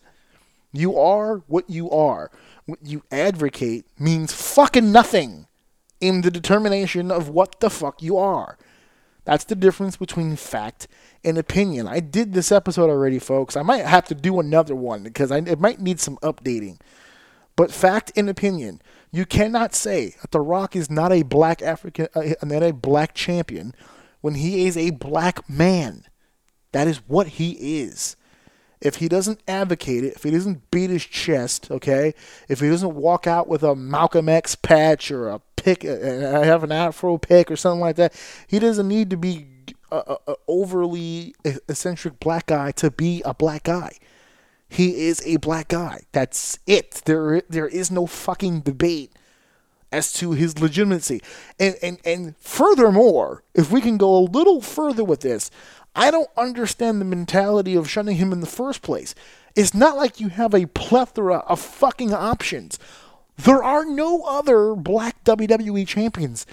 You are what you are. What you advocate means fucking nothing in the determination of what the fuck you are. That's the difference between fact and opinion. I did this episode already, folks. I might have to do another one because I, it might need some updating. But fact and opinion. You cannot say that The Rock is not a black African, uh, not a black champion, when he is a black man. That is what he is. If he doesn't advocate it, if he doesn't beat his chest, okay, if he doesn't walk out with a Malcolm X patch or a pick, and I have an afro pick or something like that, he doesn't need to be a, a, a overly eccentric black guy to be a black guy. He is a black guy. That's it. There, there is no fucking debate as to his legitimacy. And, and and furthermore, if we can go a little further with this, I don't understand the mentality of shunning him in the first place. It's not like you have a plethora of fucking options. There are no other black W W E champions.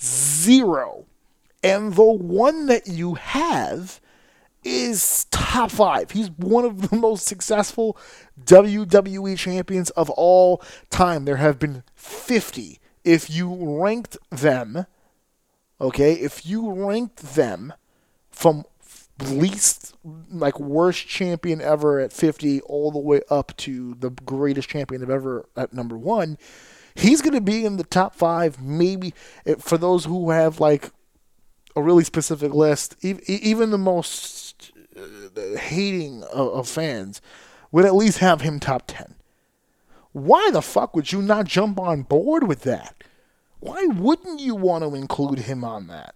Zero. And the one that you have is top five. He's one of the most successful W W E champions of all time. There have been fifty. If you ranked them, okay, if you ranked them from least, like, worst champion ever at fifty all the way up to the greatest champion ever at number one, he's going to be in the top five, maybe, for those who have, like, a really specific list. Even the most hating of fans would at least have him top ten. Why the fuck would you not jump on board with that? Why wouldn't you want to include him on that?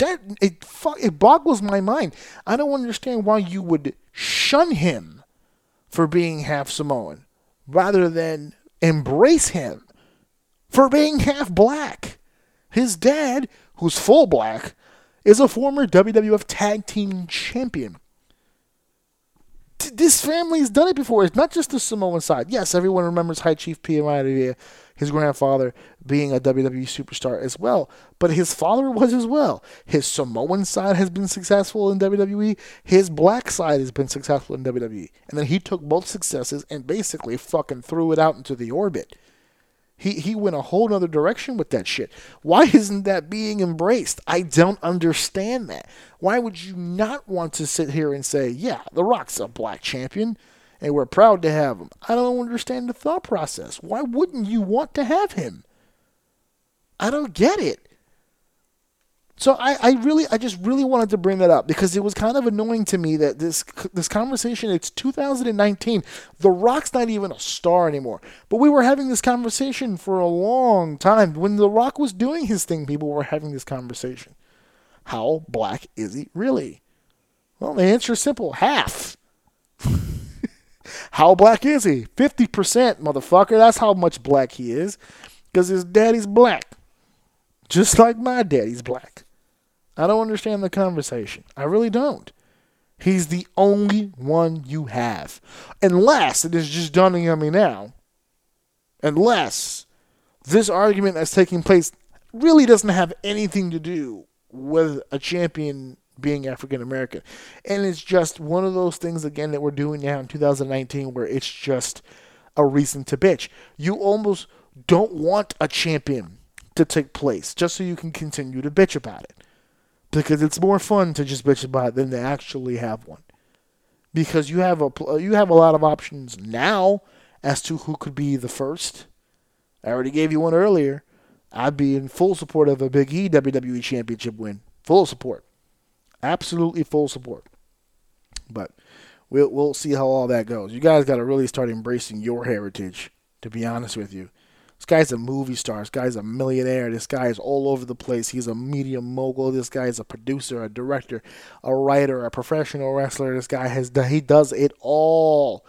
that it it boggles my mind. I don't understand why you would shun him for being half Samoan rather than embrace him for being half black. His dad, who's full black, is a former W W F Tag Team Champion. This family's done it before. It's not just the Samoan side. Yes, everyone remembers High Chief Pia, his grandfather, being a W W E superstar as well. But his father was as well. His Samoan side has been successful in W W E. His black side has been successful in W W E. And then he took both successes and basically fucking threw it out into the orbit. He he went a whole other direction with that shit. Why isn't that being embraced? I don't understand that. Why would you not want to sit here and say, yeah, The Rock's a black champion, and we're proud to have him? I don't understand the thought process. Why wouldn't you want to have him? I don't get it. So I, I really, I just really wanted to bring that up because it was kind of annoying to me that this this conversation, it's two thousand nineteen, The Rock's not even a star anymore. But we were having this conversation for a long time. When The Rock was doing his thing, people were having this conversation. How black is he really? Well, the answer is simple, half. How black is he? fifty percent, motherfucker. That's how much black he is because his daddy's black. Just like my daddy's black. I don't understand the conversation. I really don't. He's the only one you have. Unless, it is just dawning on me now, unless this argument that's taking place really doesn't have anything to do with a champion being African American. And it's just one of those things, again, that we're doing now in two thousand nineteen where it's just a reason to bitch. You almost don't want a champion to take place just so you can continue to bitch about it. Because it's more fun to just bitch about it than to actually have one. Because you have a you have a lot of options now as to who could be the first. I already gave you one earlier. I'd be in full support of a Big E W W E Championship win. Full support. Absolutely full support. But we'll we'll see how all that goes. You guys got to really start embracing your heritage, to be honest with you. This guy's a movie star. This guy's a millionaire. This guy is all over the place. He's a media mogul. This guy is a producer, a director, a writer, a professional wrestler. This guy has done, he does it all,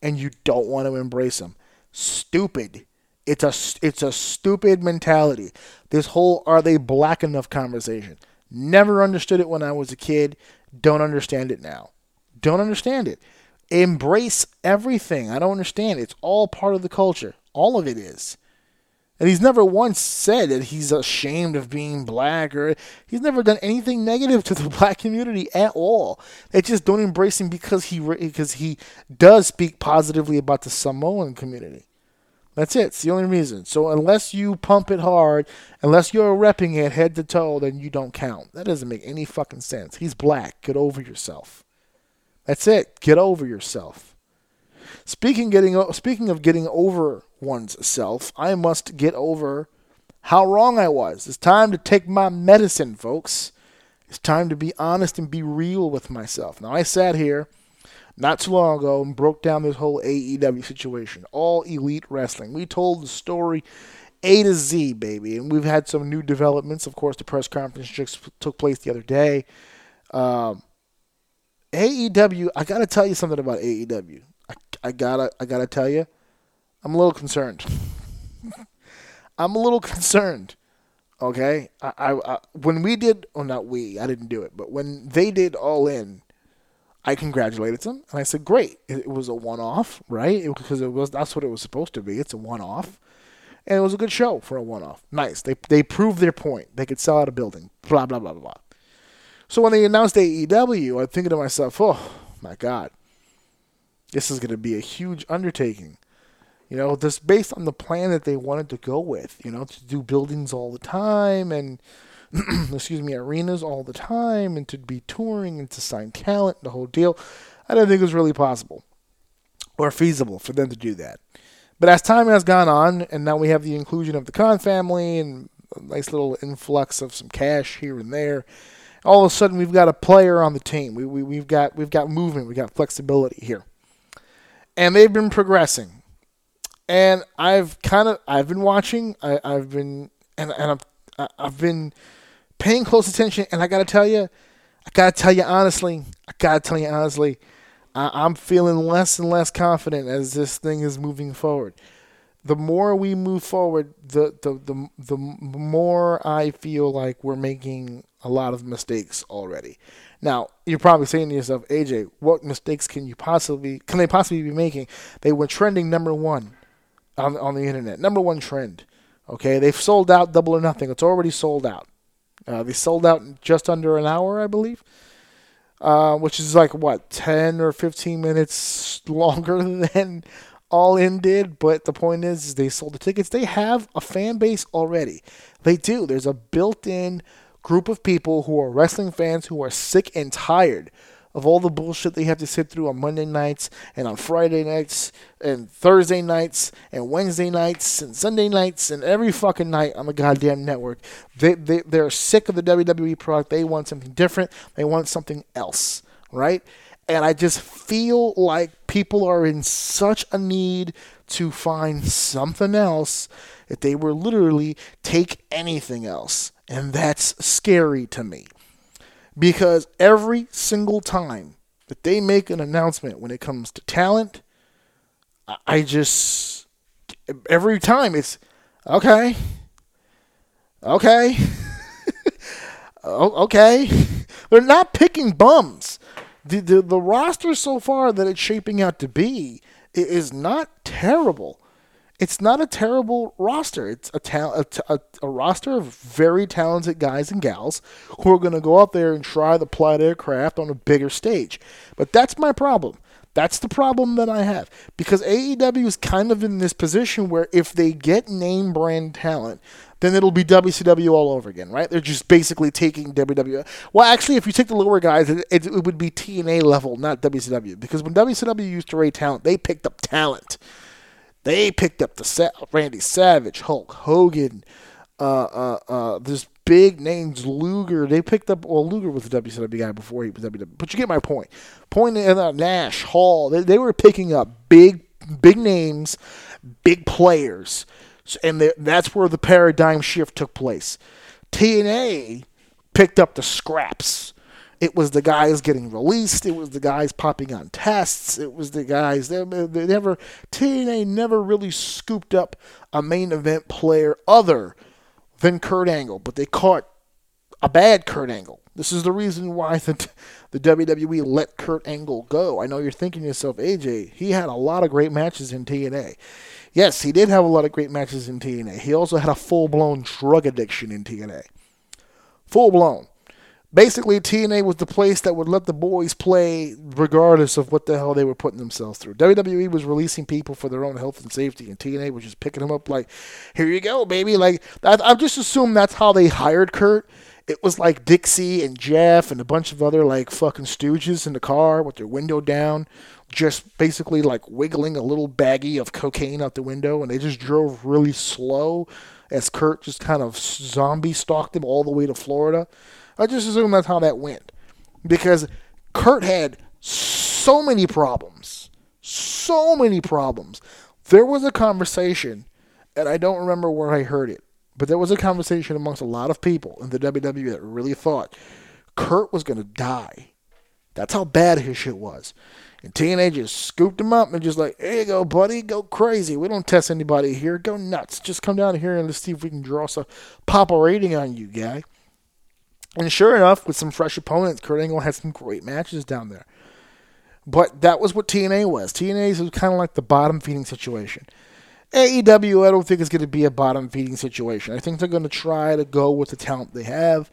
and you don't want to embrace him. Stupid. It's a it's a stupid mentality. This whole "are they black enough" conversation. Never understood it when I was a kid. Don't understand it now. Don't understand it. Embrace everything. I don't understand. It's all part of the culture. All of it is. And he's never once said that he's ashamed of being black, or he's never done anything negative to the black community at all. They just don't embrace him because he because he does speak positively about the Samoan community. That's it. It's the only reason. So unless you pump it hard, unless you're repping it head to toe, then you don't count. That doesn't make any fucking sense. He's black. Get over yourself. That's it. Get over yourself. Speaking getting speaking of getting over one's self, I must get over how wrong I was. It's time to take my medicine, folks. It's time to be honest and be real with myself. Now, I sat here not too long ago and broke down this whole A E W situation, All Elite Wrestling. We told the story A to Z, baby, and we've had some new developments. Of course, the press conference just took place the other day. Um, A E W, I got to tell you something about A E W. I, I gotta, I gotta tell you, I'm a little concerned. I'm a little concerned. Okay, I, I, I when we did, oh, not we, I didn't do it, but when they did All In, I congratulated them and I said, great, it, it was a one-off, right? It, because it was that's what it was supposed to be. It's a one-off, and it was a good show for a one-off. Nice. They they proved their point. They could sell out a building. Blah blah blah blah. So when they announced A E W, I'm thinking to myself, oh my God. This is going to be a huge undertaking. You know, just based on the plan that they wanted to go with, you know, to do buildings all the time and, excuse me, arenas all the time and to be touring and to sign talent, the whole deal. I don't think it was really possible or feasible for them to do that. But as time has gone on, and now we have the inclusion of the Khan family and a nice little influx of some cash here and there, all of a sudden we've got a player on the team. We, we, we've got, we've got movement. We've got flexibility here. And they've been progressing. And I've kind of, I've been watching, I, I've been, and, and I've, I've been paying close attention, and I gotta tell you, I gotta tell you honestly, I gotta tell you honestly, I, I'm feeling less and less confident as this thing is moving forward. The more we move forward, the the the the more I feel like we're making a lot of mistakes already. Now, you're probably saying to yourself, A J, what mistakes can you possibly can they possibly be making? They were trending number one on on the internet, number one trend. Okay, they've sold out Double or Nothing. It's already sold out. Uh, they sold out in just under an hour, I believe, uh, which is like what ten or fifteen minutes longer than All In did, but the point is, is they sold the tickets. They have a fan base already. They do. There's a built-in group of people who are wrestling fans who are sick and tired of all the bullshit they have to sit through on Monday nights and on Friday nights and Thursday nights and Wednesday nights and Sunday nights and every fucking night on the goddamn network. They, they, they're sick of the W W E product. They want something different. They want something else, right? And I just feel like people are in such a need to find something else that they were literally take anything else. And that's scary to me. Because every single time that they make an announcement when it comes to talent, I just, every time it's, okay, okay, okay. They're not picking bums. The, the the roster so far that it's shaping out to be is not terrible. It's not a terrible roster. It's a, ta- a, a, a roster of very talented guys and gals who are going to go out there and try to ply their craft on a bigger stage. But that's my problem. That's the problem that I have. Because A E W is kind of in this position where if they get name brand talent, then it'll be W C W all over again, right? They're just basically taking W W E. Well, actually, if you take the lower guys, it, it, it would be T N A level, not W C W. Because when W C W used to rate talent, they picked up talent. They picked up the Sa- Randy Savage, Hulk Hogan, uh, uh, uh, this big names, Luger. They picked up, well, Luger was the W C W guy before he was W W E. But you get my point. Point at uh, Nash, Hall. They, they were picking up big, big names, big players. So, and they, that's where the paradigm shift took place. T N A picked up the scraps. It was the guys getting released. It was the guys popping on tests. It was the guys. They, they never T N A never really scooped up a main event player other than Kurt Angle, but they caught a bad Kurt Angle. This is the reason why the, the W W E let Kurt Angle go. I know you're thinking to yourself, A J, he had a lot of great matches in T N A. Yes, he did have a lot of great matches in T N A. He also had a full-blown drug addiction in T N A. Full-blown. Basically, T N A was the place that would let the boys play regardless of what the hell they were putting themselves through. W W E was releasing people for their own health and safety, and T N A was just picking them up like, here you go, baby. Like, I, I just assume that's how they hired Kurt. It was like Dixie and Jeff and a bunch of other, like, fucking stooges in the car with their window down, just basically, like, wiggling a little baggie of cocaine out the window, and they just drove really slow as Kurt just kind of zombie stalked them all the way to Florida. I just assume that's how that went. Because Kurt had so many problems. So many problems. There was a conversation, and I don't remember where I heard it, but there was a conversation amongst a lot of people in the W W E that really thought Kurt was going to die. That's how bad his shit was. And T N A just scooped him up and just like, here you go, buddy. Go crazy. We don't test anybody here. Go nuts. Just come down here and let's see if we can draw some pop-a rating on you, guy. And sure enough, with some fresh opponents, Kurt Angle had some great matches down there. But that was what T N A was. T N A was kind of like the bottom-feeding situation. A E W, I don't think, is going to be a bottom-feeding situation. I think they're going to try to go with the talent they have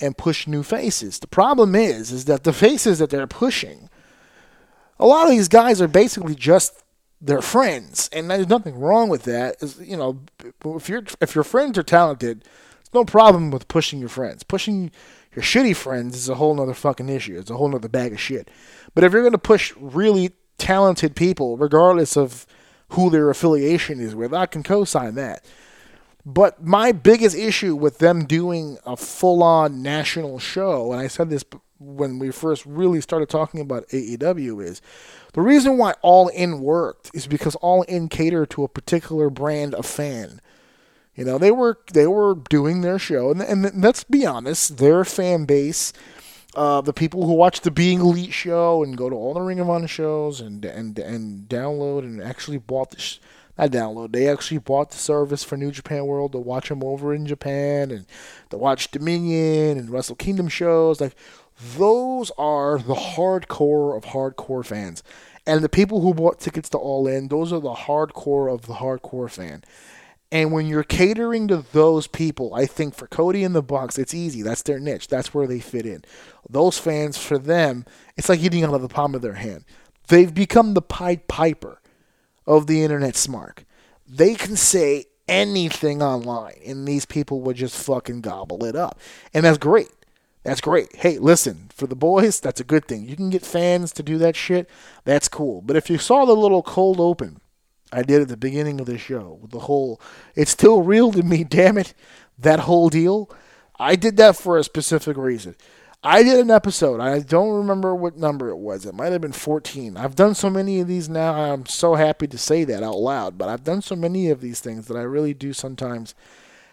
and push new faces. The problem is, is that the faces that they're pushing, a lot of these guys are basically just their friends. And there's nothing wrong with that. It's, you know, if, you're, if your friends are talented, no problem with pushing your friends. Pushing your shitty friends is a whole nother fucking issue. It's a whole nother bag of shit. But if you're going to push really talented people, regardless of who their affiliation is with, I can co-sign that. But my biggest issue with them doing a full-on national show, and I said this when we first really started talking about A E W, is the reason why All In worked is because All In catered to a particular brand of fan. You know, they were they were doing their show, and and let's be honest, their fan base, uh, the people who watch the Being Elite show and go to all the Ring of Honor shows and and and download and actually bought the sh- not download, they actually bought the service for New Japan World to watch them over in Japan and to watch Dominion and Wrestle Kingdom shows. Like, those are the hardcore of hardcore fans, and the people who bought tickets to All In, those are the hardcore of the hardcore fan. And when you're catering to those people, I think for Cody and the Bucks, it's easy. That's their niche. That's where they fit in. Those fans, for them, it's like eating out of the palm of their hand. They've become the Pied Piper of the internet smark. They can say anything online, and these people would just fucking gobble it up. And that's great. That's great. Hey, listen, for the boys, that's a good thing. You can get fans to do that shit. That's cool. But if you saw the little cold open I did at the beginning of the show, with the whole, it's still real to me, damn it, that whole deal, I did that for a specific reason. I did an episode, I don't remember what number it was, it might have been fourteen. I've done so many of these now, I'm so happy to say that out loud, but I've done so many of these things that I really do sometimes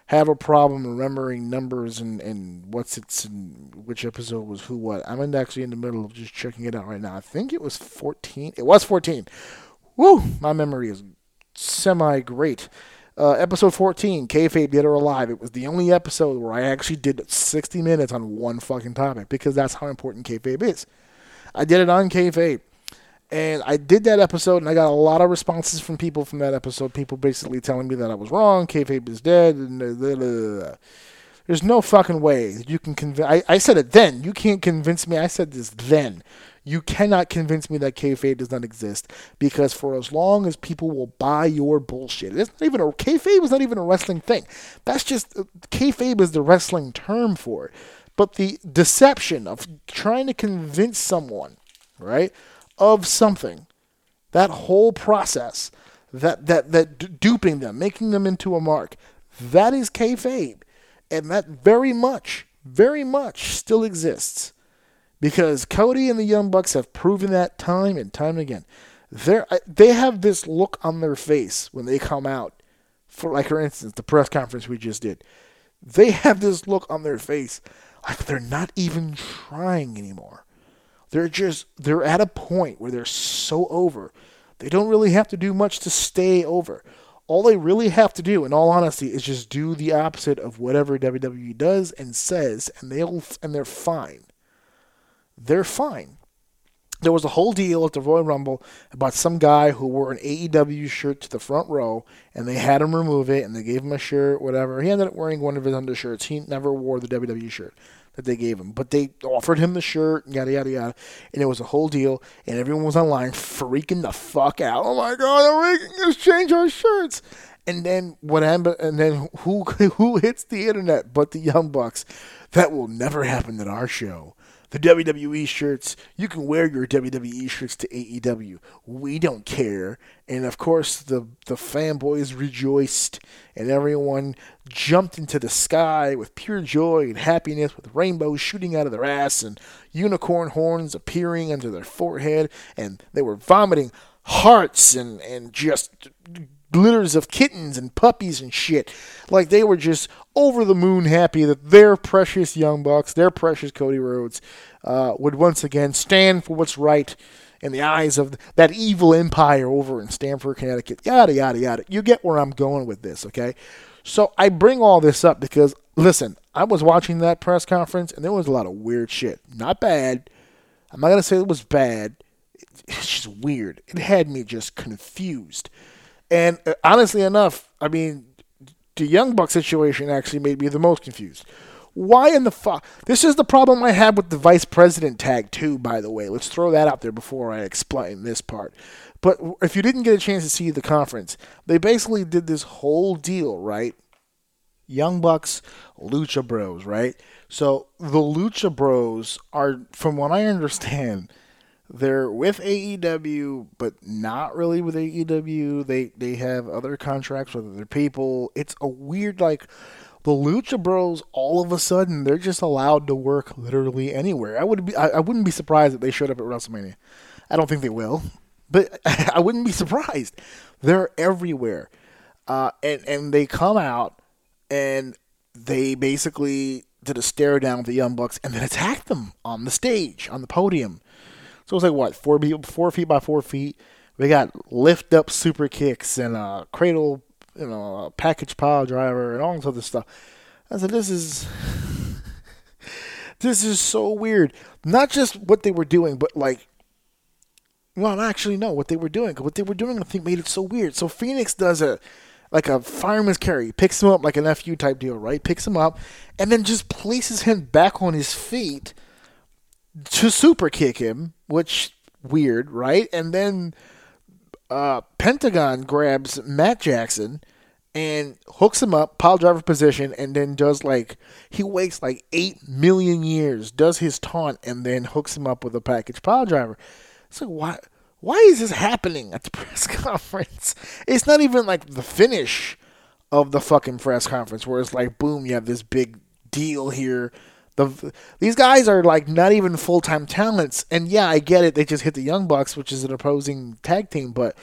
have a problem remembering numbers and, and what's it's, and which episode was who what. I'm actually in the middle of just checking it out right now. I think it was fourteen. It was fourteen. Woo! My memory is semi-great. Uh, episode fourteen, Kayfabe Dead or Alive. It was the only episode where I actually did sixty minutes on one fucking topic, because that's how important Kayfabe is. I did it on Kayfabe. And I did that episode, and I got a lot of responses from people from that episode. People basically telling me that I was wrong, Kayfabe is dead, and blah, blah, blah, blah. There's no fucking way that you can convince... I, I said it then. You can't convince me. I said this then. You cannot convince me that kayfabe does not exist, because for as long as people will buy your bullshit, it's not even a kayfabe is not even a wrestling thing. That's just kayfabe is the wrestling term for it. But the deception of trying to convince someone, right, of something, that whole process, that that that duping them, making them into a mark, that is kayfabe, and that very much, very much still exists. Because Cody and the Young Bucks have proven that time and time again. They're, they have this look on their face when they come out. For like, for instance, the press conference we just did. They have this look on their face like they're not even trying anymore. They're just, they're at a point where they're so over. They don't really have to do much to stay over. All they really have to do, in all honesty, is just do the opposite of whatever W W E does and says, and they'll and they're fine. They're fine. There was a whole deal at the Royal Rumble about some guy who wore an A E W shirt to the front row, and they had him remove it, and they gave him a shirt, whatever. He ended up wearing one of his undershirts. He never wore the W W E shirt that they gave him, but they offered him the shirt, yada, yada, yada, and it was a whole deal, and everyone was online freaking the fuck out. Oh, my God, we can just change our shirts. And then what? And then who, who hits the internet but the Young Bucks? That will never happen at our show. The W W E shirts, you can wear your W W E shirts to A E W. We don't care. And, of course, the, the fanboys rejoiced, and everyone jumped into the sky with pure joy and happiness, with rainbows shooting out of their ass and unicorn horns appearing under their forehead. And they were vomiting hearts and, and just glitters of kittens and puppies and shit. Like, they were just over the moon happy that their precious Young Bucks, their precious Cody Rhodes, uh, would once again stand for what's right in the eyes of that evil empire over in Stamford, Connecticut. Yada, yada, yada. You get where I'm going with this, okay? So I bring all this up because, listen, I was watching that press conference, and there was a lot of weird shit. Not bad. I'm not going to say it was bad. It's just weird. It had me just confused. And uh, honestly enough, I mean, the Young Buck situation actually made me the most confused. Why in the fuck? This is the problem I have with the vice president tag, too, by the way. Let's throw that out there before I explain this part. But if you didn't get a chance to see the conference, they basically did this whole deal, right? Young Bucks, Lucha Bros, right? So the Lucha Bros are, from what I understand, they're with A E W, but not really with A E W. They they have other contracts with other people. It's a weird, like, the Lucha Bros, all of a sudden, they're just allowed to work literally anywhere. I, would be, I, I wouldn't be surprised if they showed up at WrestleMania. I don't think they will, but I wouldn't be surprised. They're everywhere. Uh, and, and they come out, and they basically did a stare down with the Young Bucks and then attacked them on the stage, on the podium. So it was like, what, four, four feet by four feet? We got lift-up super kicks and a cradle, you know, a package pile driver and all this other stuff. I said, this is... This is so weird. Not just what they were doing, but like... Well, actually, no, what they were doing. What they were doing, I think, made it so weird. So Phoenix does a... like a fireman's carry, picks him up like an F U type deal, right? Picks him up, and then just places him back on his feet to super kick him, which, weird, right? And then uh, Pentagon grabs Matt Jackson and hooks him up, pile driver position, and then does like, he waits like eight million years, does his taunt, and then hooks him up with a package pile driver. It's like, why? Why is this happening at the press conference? It's not even like the finish of the fucking press conference where it's like, boom, you have this big deal here. The These guys are like not even full-time talents. And yeah, I get it. They just hit the Young Bucks, which is an opposing tag team. But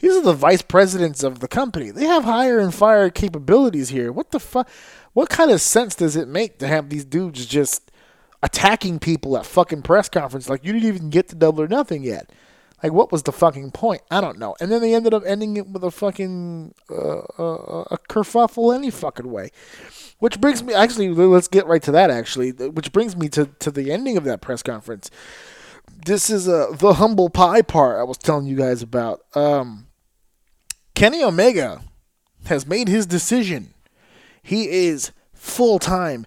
these are the vice presidents of the company. They have higher and fire capabilities here. What the fuck? What kind of sense does it make to have these dudes just attacking people at fucking press conference? Like, you didn't even get to Double or Nothing yet. Like, what was the fucking point? I don't know. And then they ended up ending it with a fucking uh, uh, a kerfuffle any fucking way. Which brings me... Actually, let's get right to that, actually. Which brings me to, to the ending of that press conference. This is uh, the humble pie part I was telling you guys about. Um, Kenny Omega has made his decision. He is full-time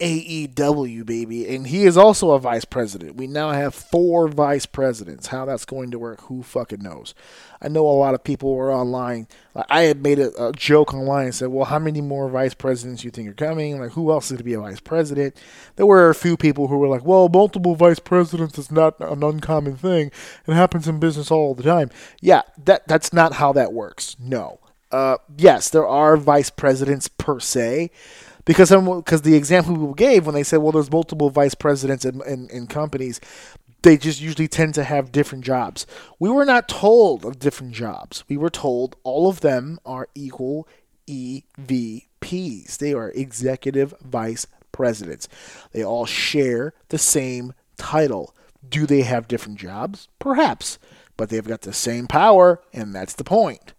A E W, baby, and he is also a vice president. We now have four vice presidents. How that's going to work, who fucking knows? I know a lot of people were online. Like, I had made a, a joke online and said, well, how many more vice presidents you think are coming? Like, who else is to be a vice president? There were a few people who were like, well, multiple vice presidents is not an uncommon thing. It happens in business all the time. Yeah, that that's not how that works. No. Uh, yes, there are vice presidents per se. Because because the example people gave when they said, well, there's multiple vice presidents in, in, in companies, they just usually tend to have different jobs. We were not told of different jobs. We were told all of them are equal E V Ps. They are executive vice presidents. They all share the same title. Do they have different jobs? Perhaps. But they've got the same power, and that's the point.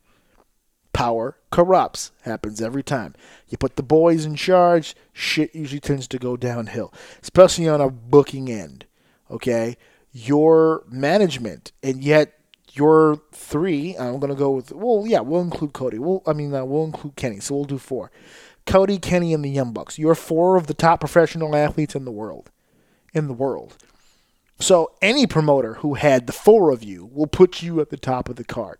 Power corrupts. Happens every time. You put the boys in charge, shit usually tends to go downhill, especially on a booking end, okay? Your management, and yet your three, I'm going to go with, well, yeah, we'll include Cody. We'll, I mean, uh, we'll include Kenny, so we'll do four. Cody, Kenny, and the Young Bucks. You're four of the top professional athletes in the world. In the world. So any promoter who had the four of you will put you at the top of the card.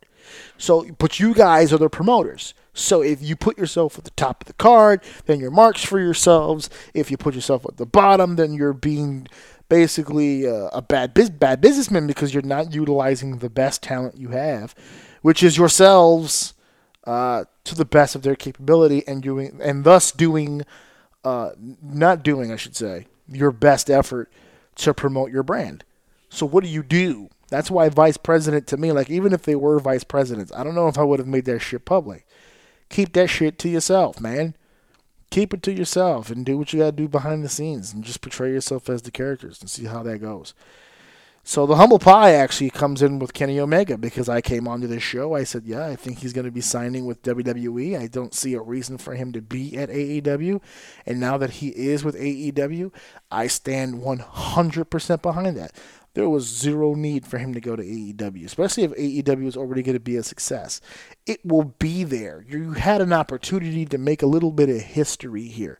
So, but you guys are the promoters. So if you put yourself at the top of the card, then you're marks for yourselves. If you put yourself at the bottom, then you're being basically uh, a bad biz- bad businessman because you're not utilizing the best talent you have, which is yourselves uh, to the best of their capability and doing and thus doing uh, not doing, I should say, your best effort to promote your brand. So what do you do? That's why vice president to me, like even if they were vice presidents, I don't know if I would have made that shit public. Keep that shit to yourself, man. Keep it to yourself and do what you got to do behind the scenes and just portray yourself as the characters and see how that goes. So the humble pie actually comes in with Kenny Omega because I came onto this show. I said, yeah, I think he's going to be signing with W W E. I don't see a reason for him to be at A E W. And now that he is with A E W, I stand one hundred percent behind that. There was zero need for him to go to A E W, especially if A E W is already going to be a success. It will be there. You had an opportunity to make a little bit of history here,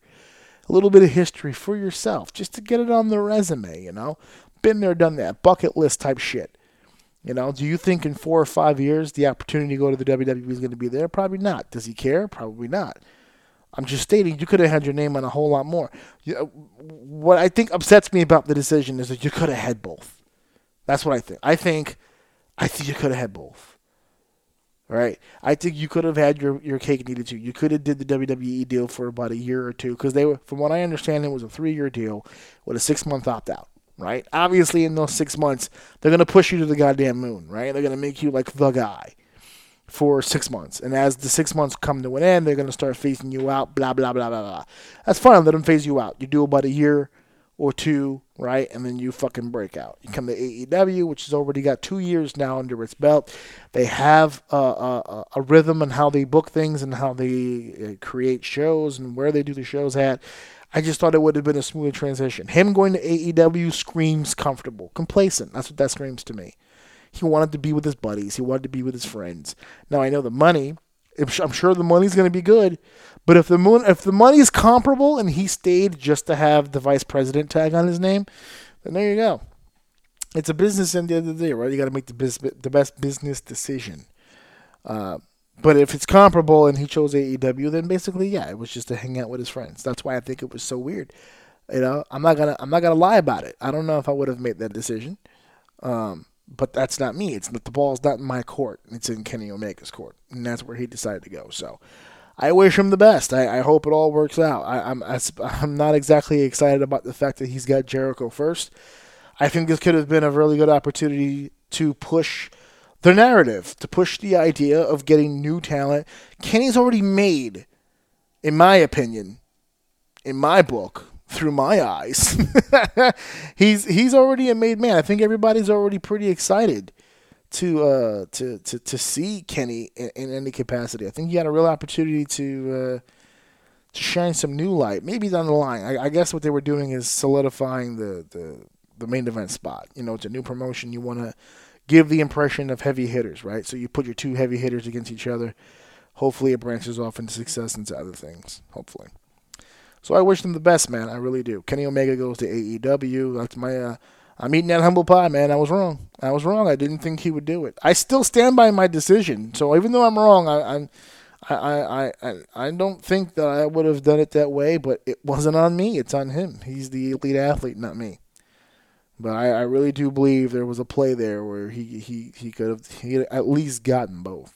a little bit of history for yourself, just to get it on the resume, you know? Been there, done that, bucket list type shit. You know, do you think in four or five years the opportunity to go to the W W E is going to be there? Probably not. Does he care? Probably not. I'm just stating you could have had your name on a whole lot more. You, what I think upsets me about the decision is that you could have had both. That's what I think. I think I think you could have had both. All right? I think you could have had your, your cake and eat it too. You could have did the W W E deal for about a year or two because they were, from what I understand, it was a three-year deal with a six-month opt-out, right? Obviously, in those six months, they're going to push you to the goddamn moon, right? They're going to make you like the guy. for six months. And as the six months come to an end, they're going to start phasing you out, blah, blah, blah, blah, blah. That's fine. Let them phase you out. You do about a year or two, right? And then you fucking break out. You come to A E W, which has already got two years now under its belt. They have a, a, a rhythm on how they book things and how they create shows and where they do the shows at. I just thought it would have been a smoother transition. Him going to A E W screams comfortable, complacent. That's what that screams to me. He wanted to be with his buddies. He wanted to be with his friends. Now, I know the money. I'm sure the money's going to be good. But if the moon, if the money's comparable and he stayed just to have the vice president tag on his name, then there you go. It's a business end of the day, right? You got to make the, bus- the best business decision. Uh, but if it's comparable and he chose A E W, then basically, yeah, it was just to hang out with his friends. That's why I think it was so weird. You know, I'm not gonna, I'm not gonna lie about it. I don't know if I would have made that decision. Um, But that's not me. It's not, the ball's not in my court. It's in Kenny Omega's court, and that's where he decided to go. So, I wish him the best. I, I hope it all works out. I, I'm I, I'm not exactly excited about the fact that he's got Jericho first. I think this could have been a really good opportunity to push the narrative, to push the idea of getting new talent. Kenny's already made, in my opinion, in my book. Through my eyes, he's he's already a made man. I think everybody's already pretty excited to uh, to, to to see Kenny in, in any capacity. I think he had a real opportunity to uh, to shine some new light. Maybe down the line. I, I guess what they were doing is solidifying the, the the main event spot. You know, it's a new promotion. You want to give the impression of heavy hitters, right? So you put your two heavy hitters against each other. Hopefully, it branches off into success into other things. Hopefully. So I wish them the best, man. I really do. Kenny Omega goes to A E W. That's my. Uh, I'm eating that humble pie, man. I was wrong. I was wrong. I didn't think he would do it. I still stand by my decision. So even though I'm wrong, I, I'm, I, I, I, I don't think that I would have done it that way. But it wasn't on me. It's on him. He's the elite athlete, not me. But I, I really do believe there was a play there where he he he could have he at least gotten both,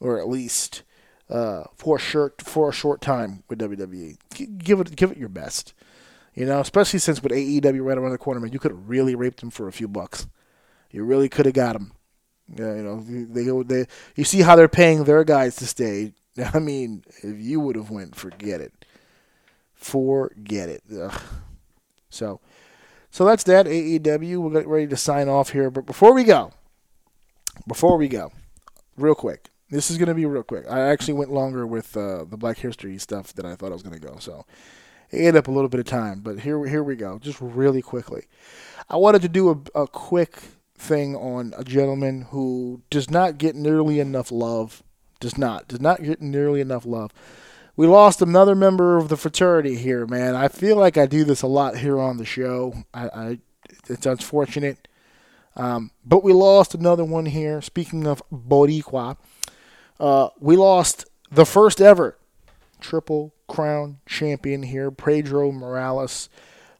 or at least. Uh, for a short for a short time with W W E, give it give it your best, you know. Especially since with A E W right around the corner, man, you could have really raped him for a few bucks. You really could have got him. Yeah, you know, they they you see how they're paying their guys to stay. I mean, if you would have went, forget it, forget it. Ugh. So, so that's that A E W. We're getting ready to sign off here, but before we go, before we go, real quick. This is going to be real quick. I actually went longer with uh, the Black History stuff than I thought I was going to go. So it ate up a little bit of time. But here, here we go. Just really quickly. I wanted to do a, a quick thing on a gentleman who does not get nearly enough love. Does not. Does not get nearly enough love. We lost another member of the fraternity here, man. I feel like I do this a lot here on the show. I, I it's unfortunate. Um, but we lost another one here. Speaking of Boricua. Uh, we lost the first ever Triple Crown champion here, Pedro Morales.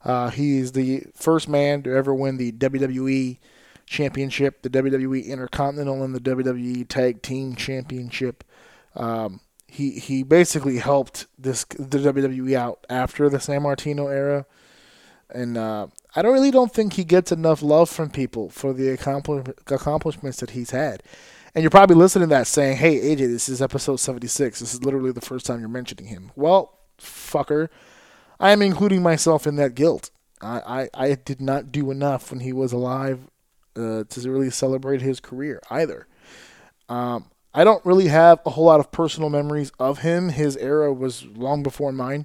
Uh, he is the first man to ever win the W W E Championship, the W W E Intercontinental, and the W W E Tag Team Championship. Um, he he basically helped this the W W E out after the San Martino era, and uh, I don't really don't think he gets enough love from people for the accompli- accomplishments that he's had. And you're probably listening to that saying, hey, A J, this is episode seventy-six. This is literally the first time you're mentioning him. Well, fucker, I am including myself in that guilt. I, I, I did not do enough when he was alive uh, to really celebrate his career either. Um, I don't really have a whole lot of personal memories of him. His era was long before mine.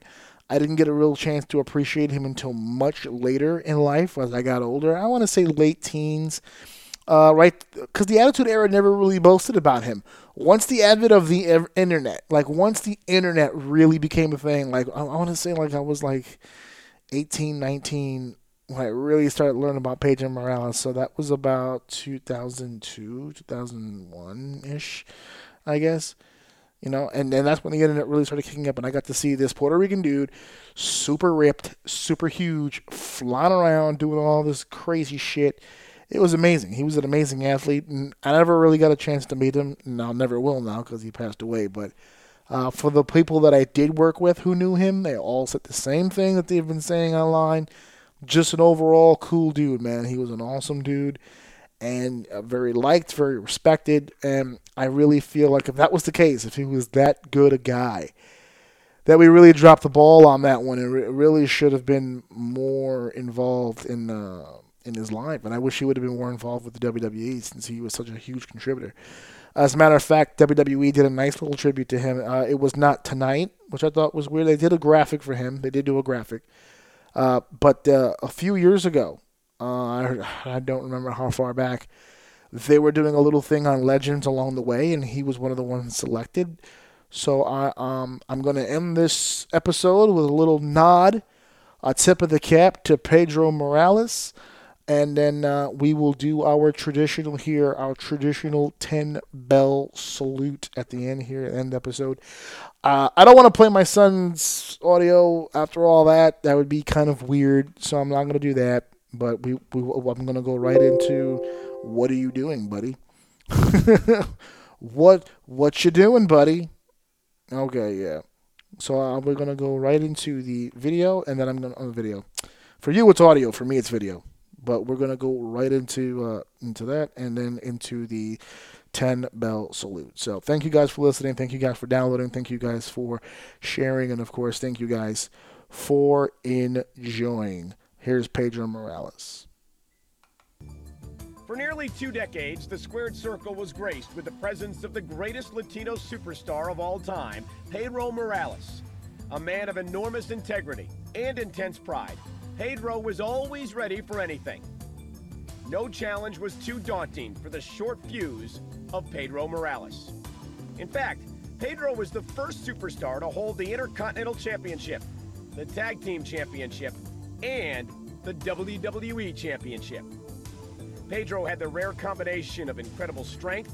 I didn't get a real chance to appreciate him until much later in life as I got older. I want to say late teens. Uh, right, because the Attitude Era never really boasted about him. Once the advent of the ev- internet, like once the internet really became a thing, like I, I want to say like I was like eighteen, nineteen when I really started learning about Pedro Morales. So that was about two thousand two, two thousand one-ish, I guess. You know, and then that's when the internet really started kicking up, and I got to see this Puerto Rican dude, super ripped, super huge, flying around, doing all this crazy shit. It was amazing. He was an amazing athlete, and I never really got a chance to meet him, and I never will now because he passed away. But uh, for the people that I did work with who knew him, they all said the same thing that they've been saying online. Just an overall cool dude, man. He was an awesome dude, and very liked, very respected. And I really feel like if that was the case, if he was that good a guy, that we really dropped the ball on that one, and re- really should have been more involved in uh, in his life. And I wish he would have been more involved with the W W E, since he was such a huge contributor. As a matter of fact, W W E did a nice little tribute to him. Uh, it was not tonight, which I thought was weird. They did a graphic for him. They did do a graphic. Uh, but uh, a few years ago, uh, I, I don't remember how far back, they were doing a little thing on legends along the way, and he was one of the ones selected. So I, um, I'm going to end this episode with a little nod, a tip of the cap to Pedro Morales. And then uh, we will do our traditional here, our traditional ten-bell salute at the end here, end episode. Uh, I don't want to play my son's audio after all that. That would be kind of weird, so I'm not going to do that. But we, we I'm going to go right into, what are you doing, buddy? what what you doing, buddy? Okay, yeah. So uh, we're going to go right into the video, and then I'm going to, on the video. For you, it's audio. For me, it's video. But we're going to go right into uh, into that, and then into the ten-bell salute. So thank you guys for listening. Thank you guys for downloading. Thank you guys for sharing. And, of course, thank you guys for enjoying. Here's Pedro Morales. For nearly two decades, the Squared Circle was graced with the presence of the greatest Latino superstar of all time, Pedro Morales, a man of enormous integrity and intense pride. Pedro was always ready for anything. No challenge was too daunting for the short fuse of Pedro Morales. In fact, Pedro was the first superstar to hold the Intercontinental Championship, the Tag Team Championship, and the W W E Championship. Pedro had the rare combination of incredible strength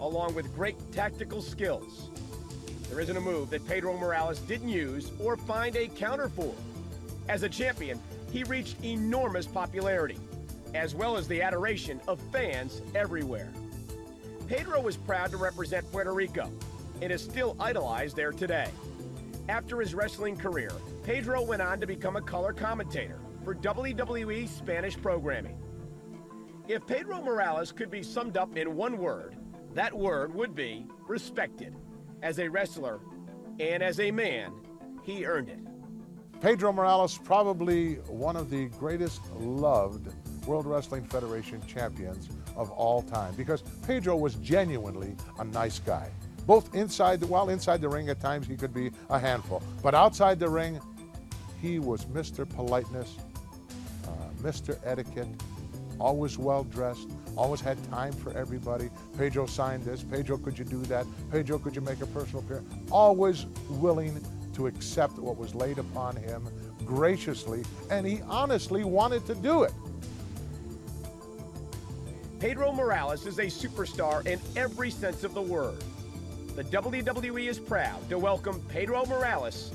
along with great tactical skills. There isn't a move that Pedro Morales didn't use or find a counter for. As a champion, he reached enormous popularity, as well as the adoration of fans everywhere. Pedro was proud to represent Puerto Rico and is still idolized there today. After his wrestling career, Pedro went on to become a color commentator for W W E Spanish programming. If Pedro Morales could be summed up in one word, that word would be respected. As a wrestler and as a man, he earned it. Pedro Morales, probably one of the greatest loved World Wrestling Federation champions of all time, because Pedro was genuinely a nice guy. Both inside, the, while inside the ring at times he could be a handful, but outside the ring, he was Mister Politeness, uh, Mister Etiquette, always well-dressed, always had time for everybody. Pedro signed this, Pedro, could you do that? Pedro, could you make a personal appearance? Always willing to accept what was laid upon him graciously, and he honestly wanted to do it. Pedro Morales is a superstar in every sense of the word. The W W E is proud to welcome Pedro Morales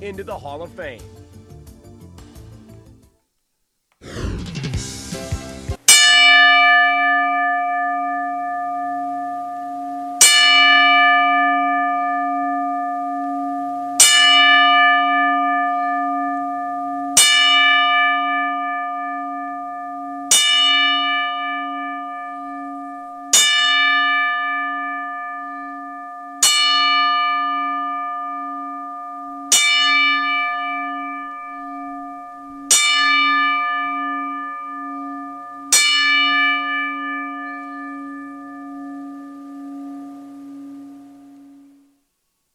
into the Hall of Fame.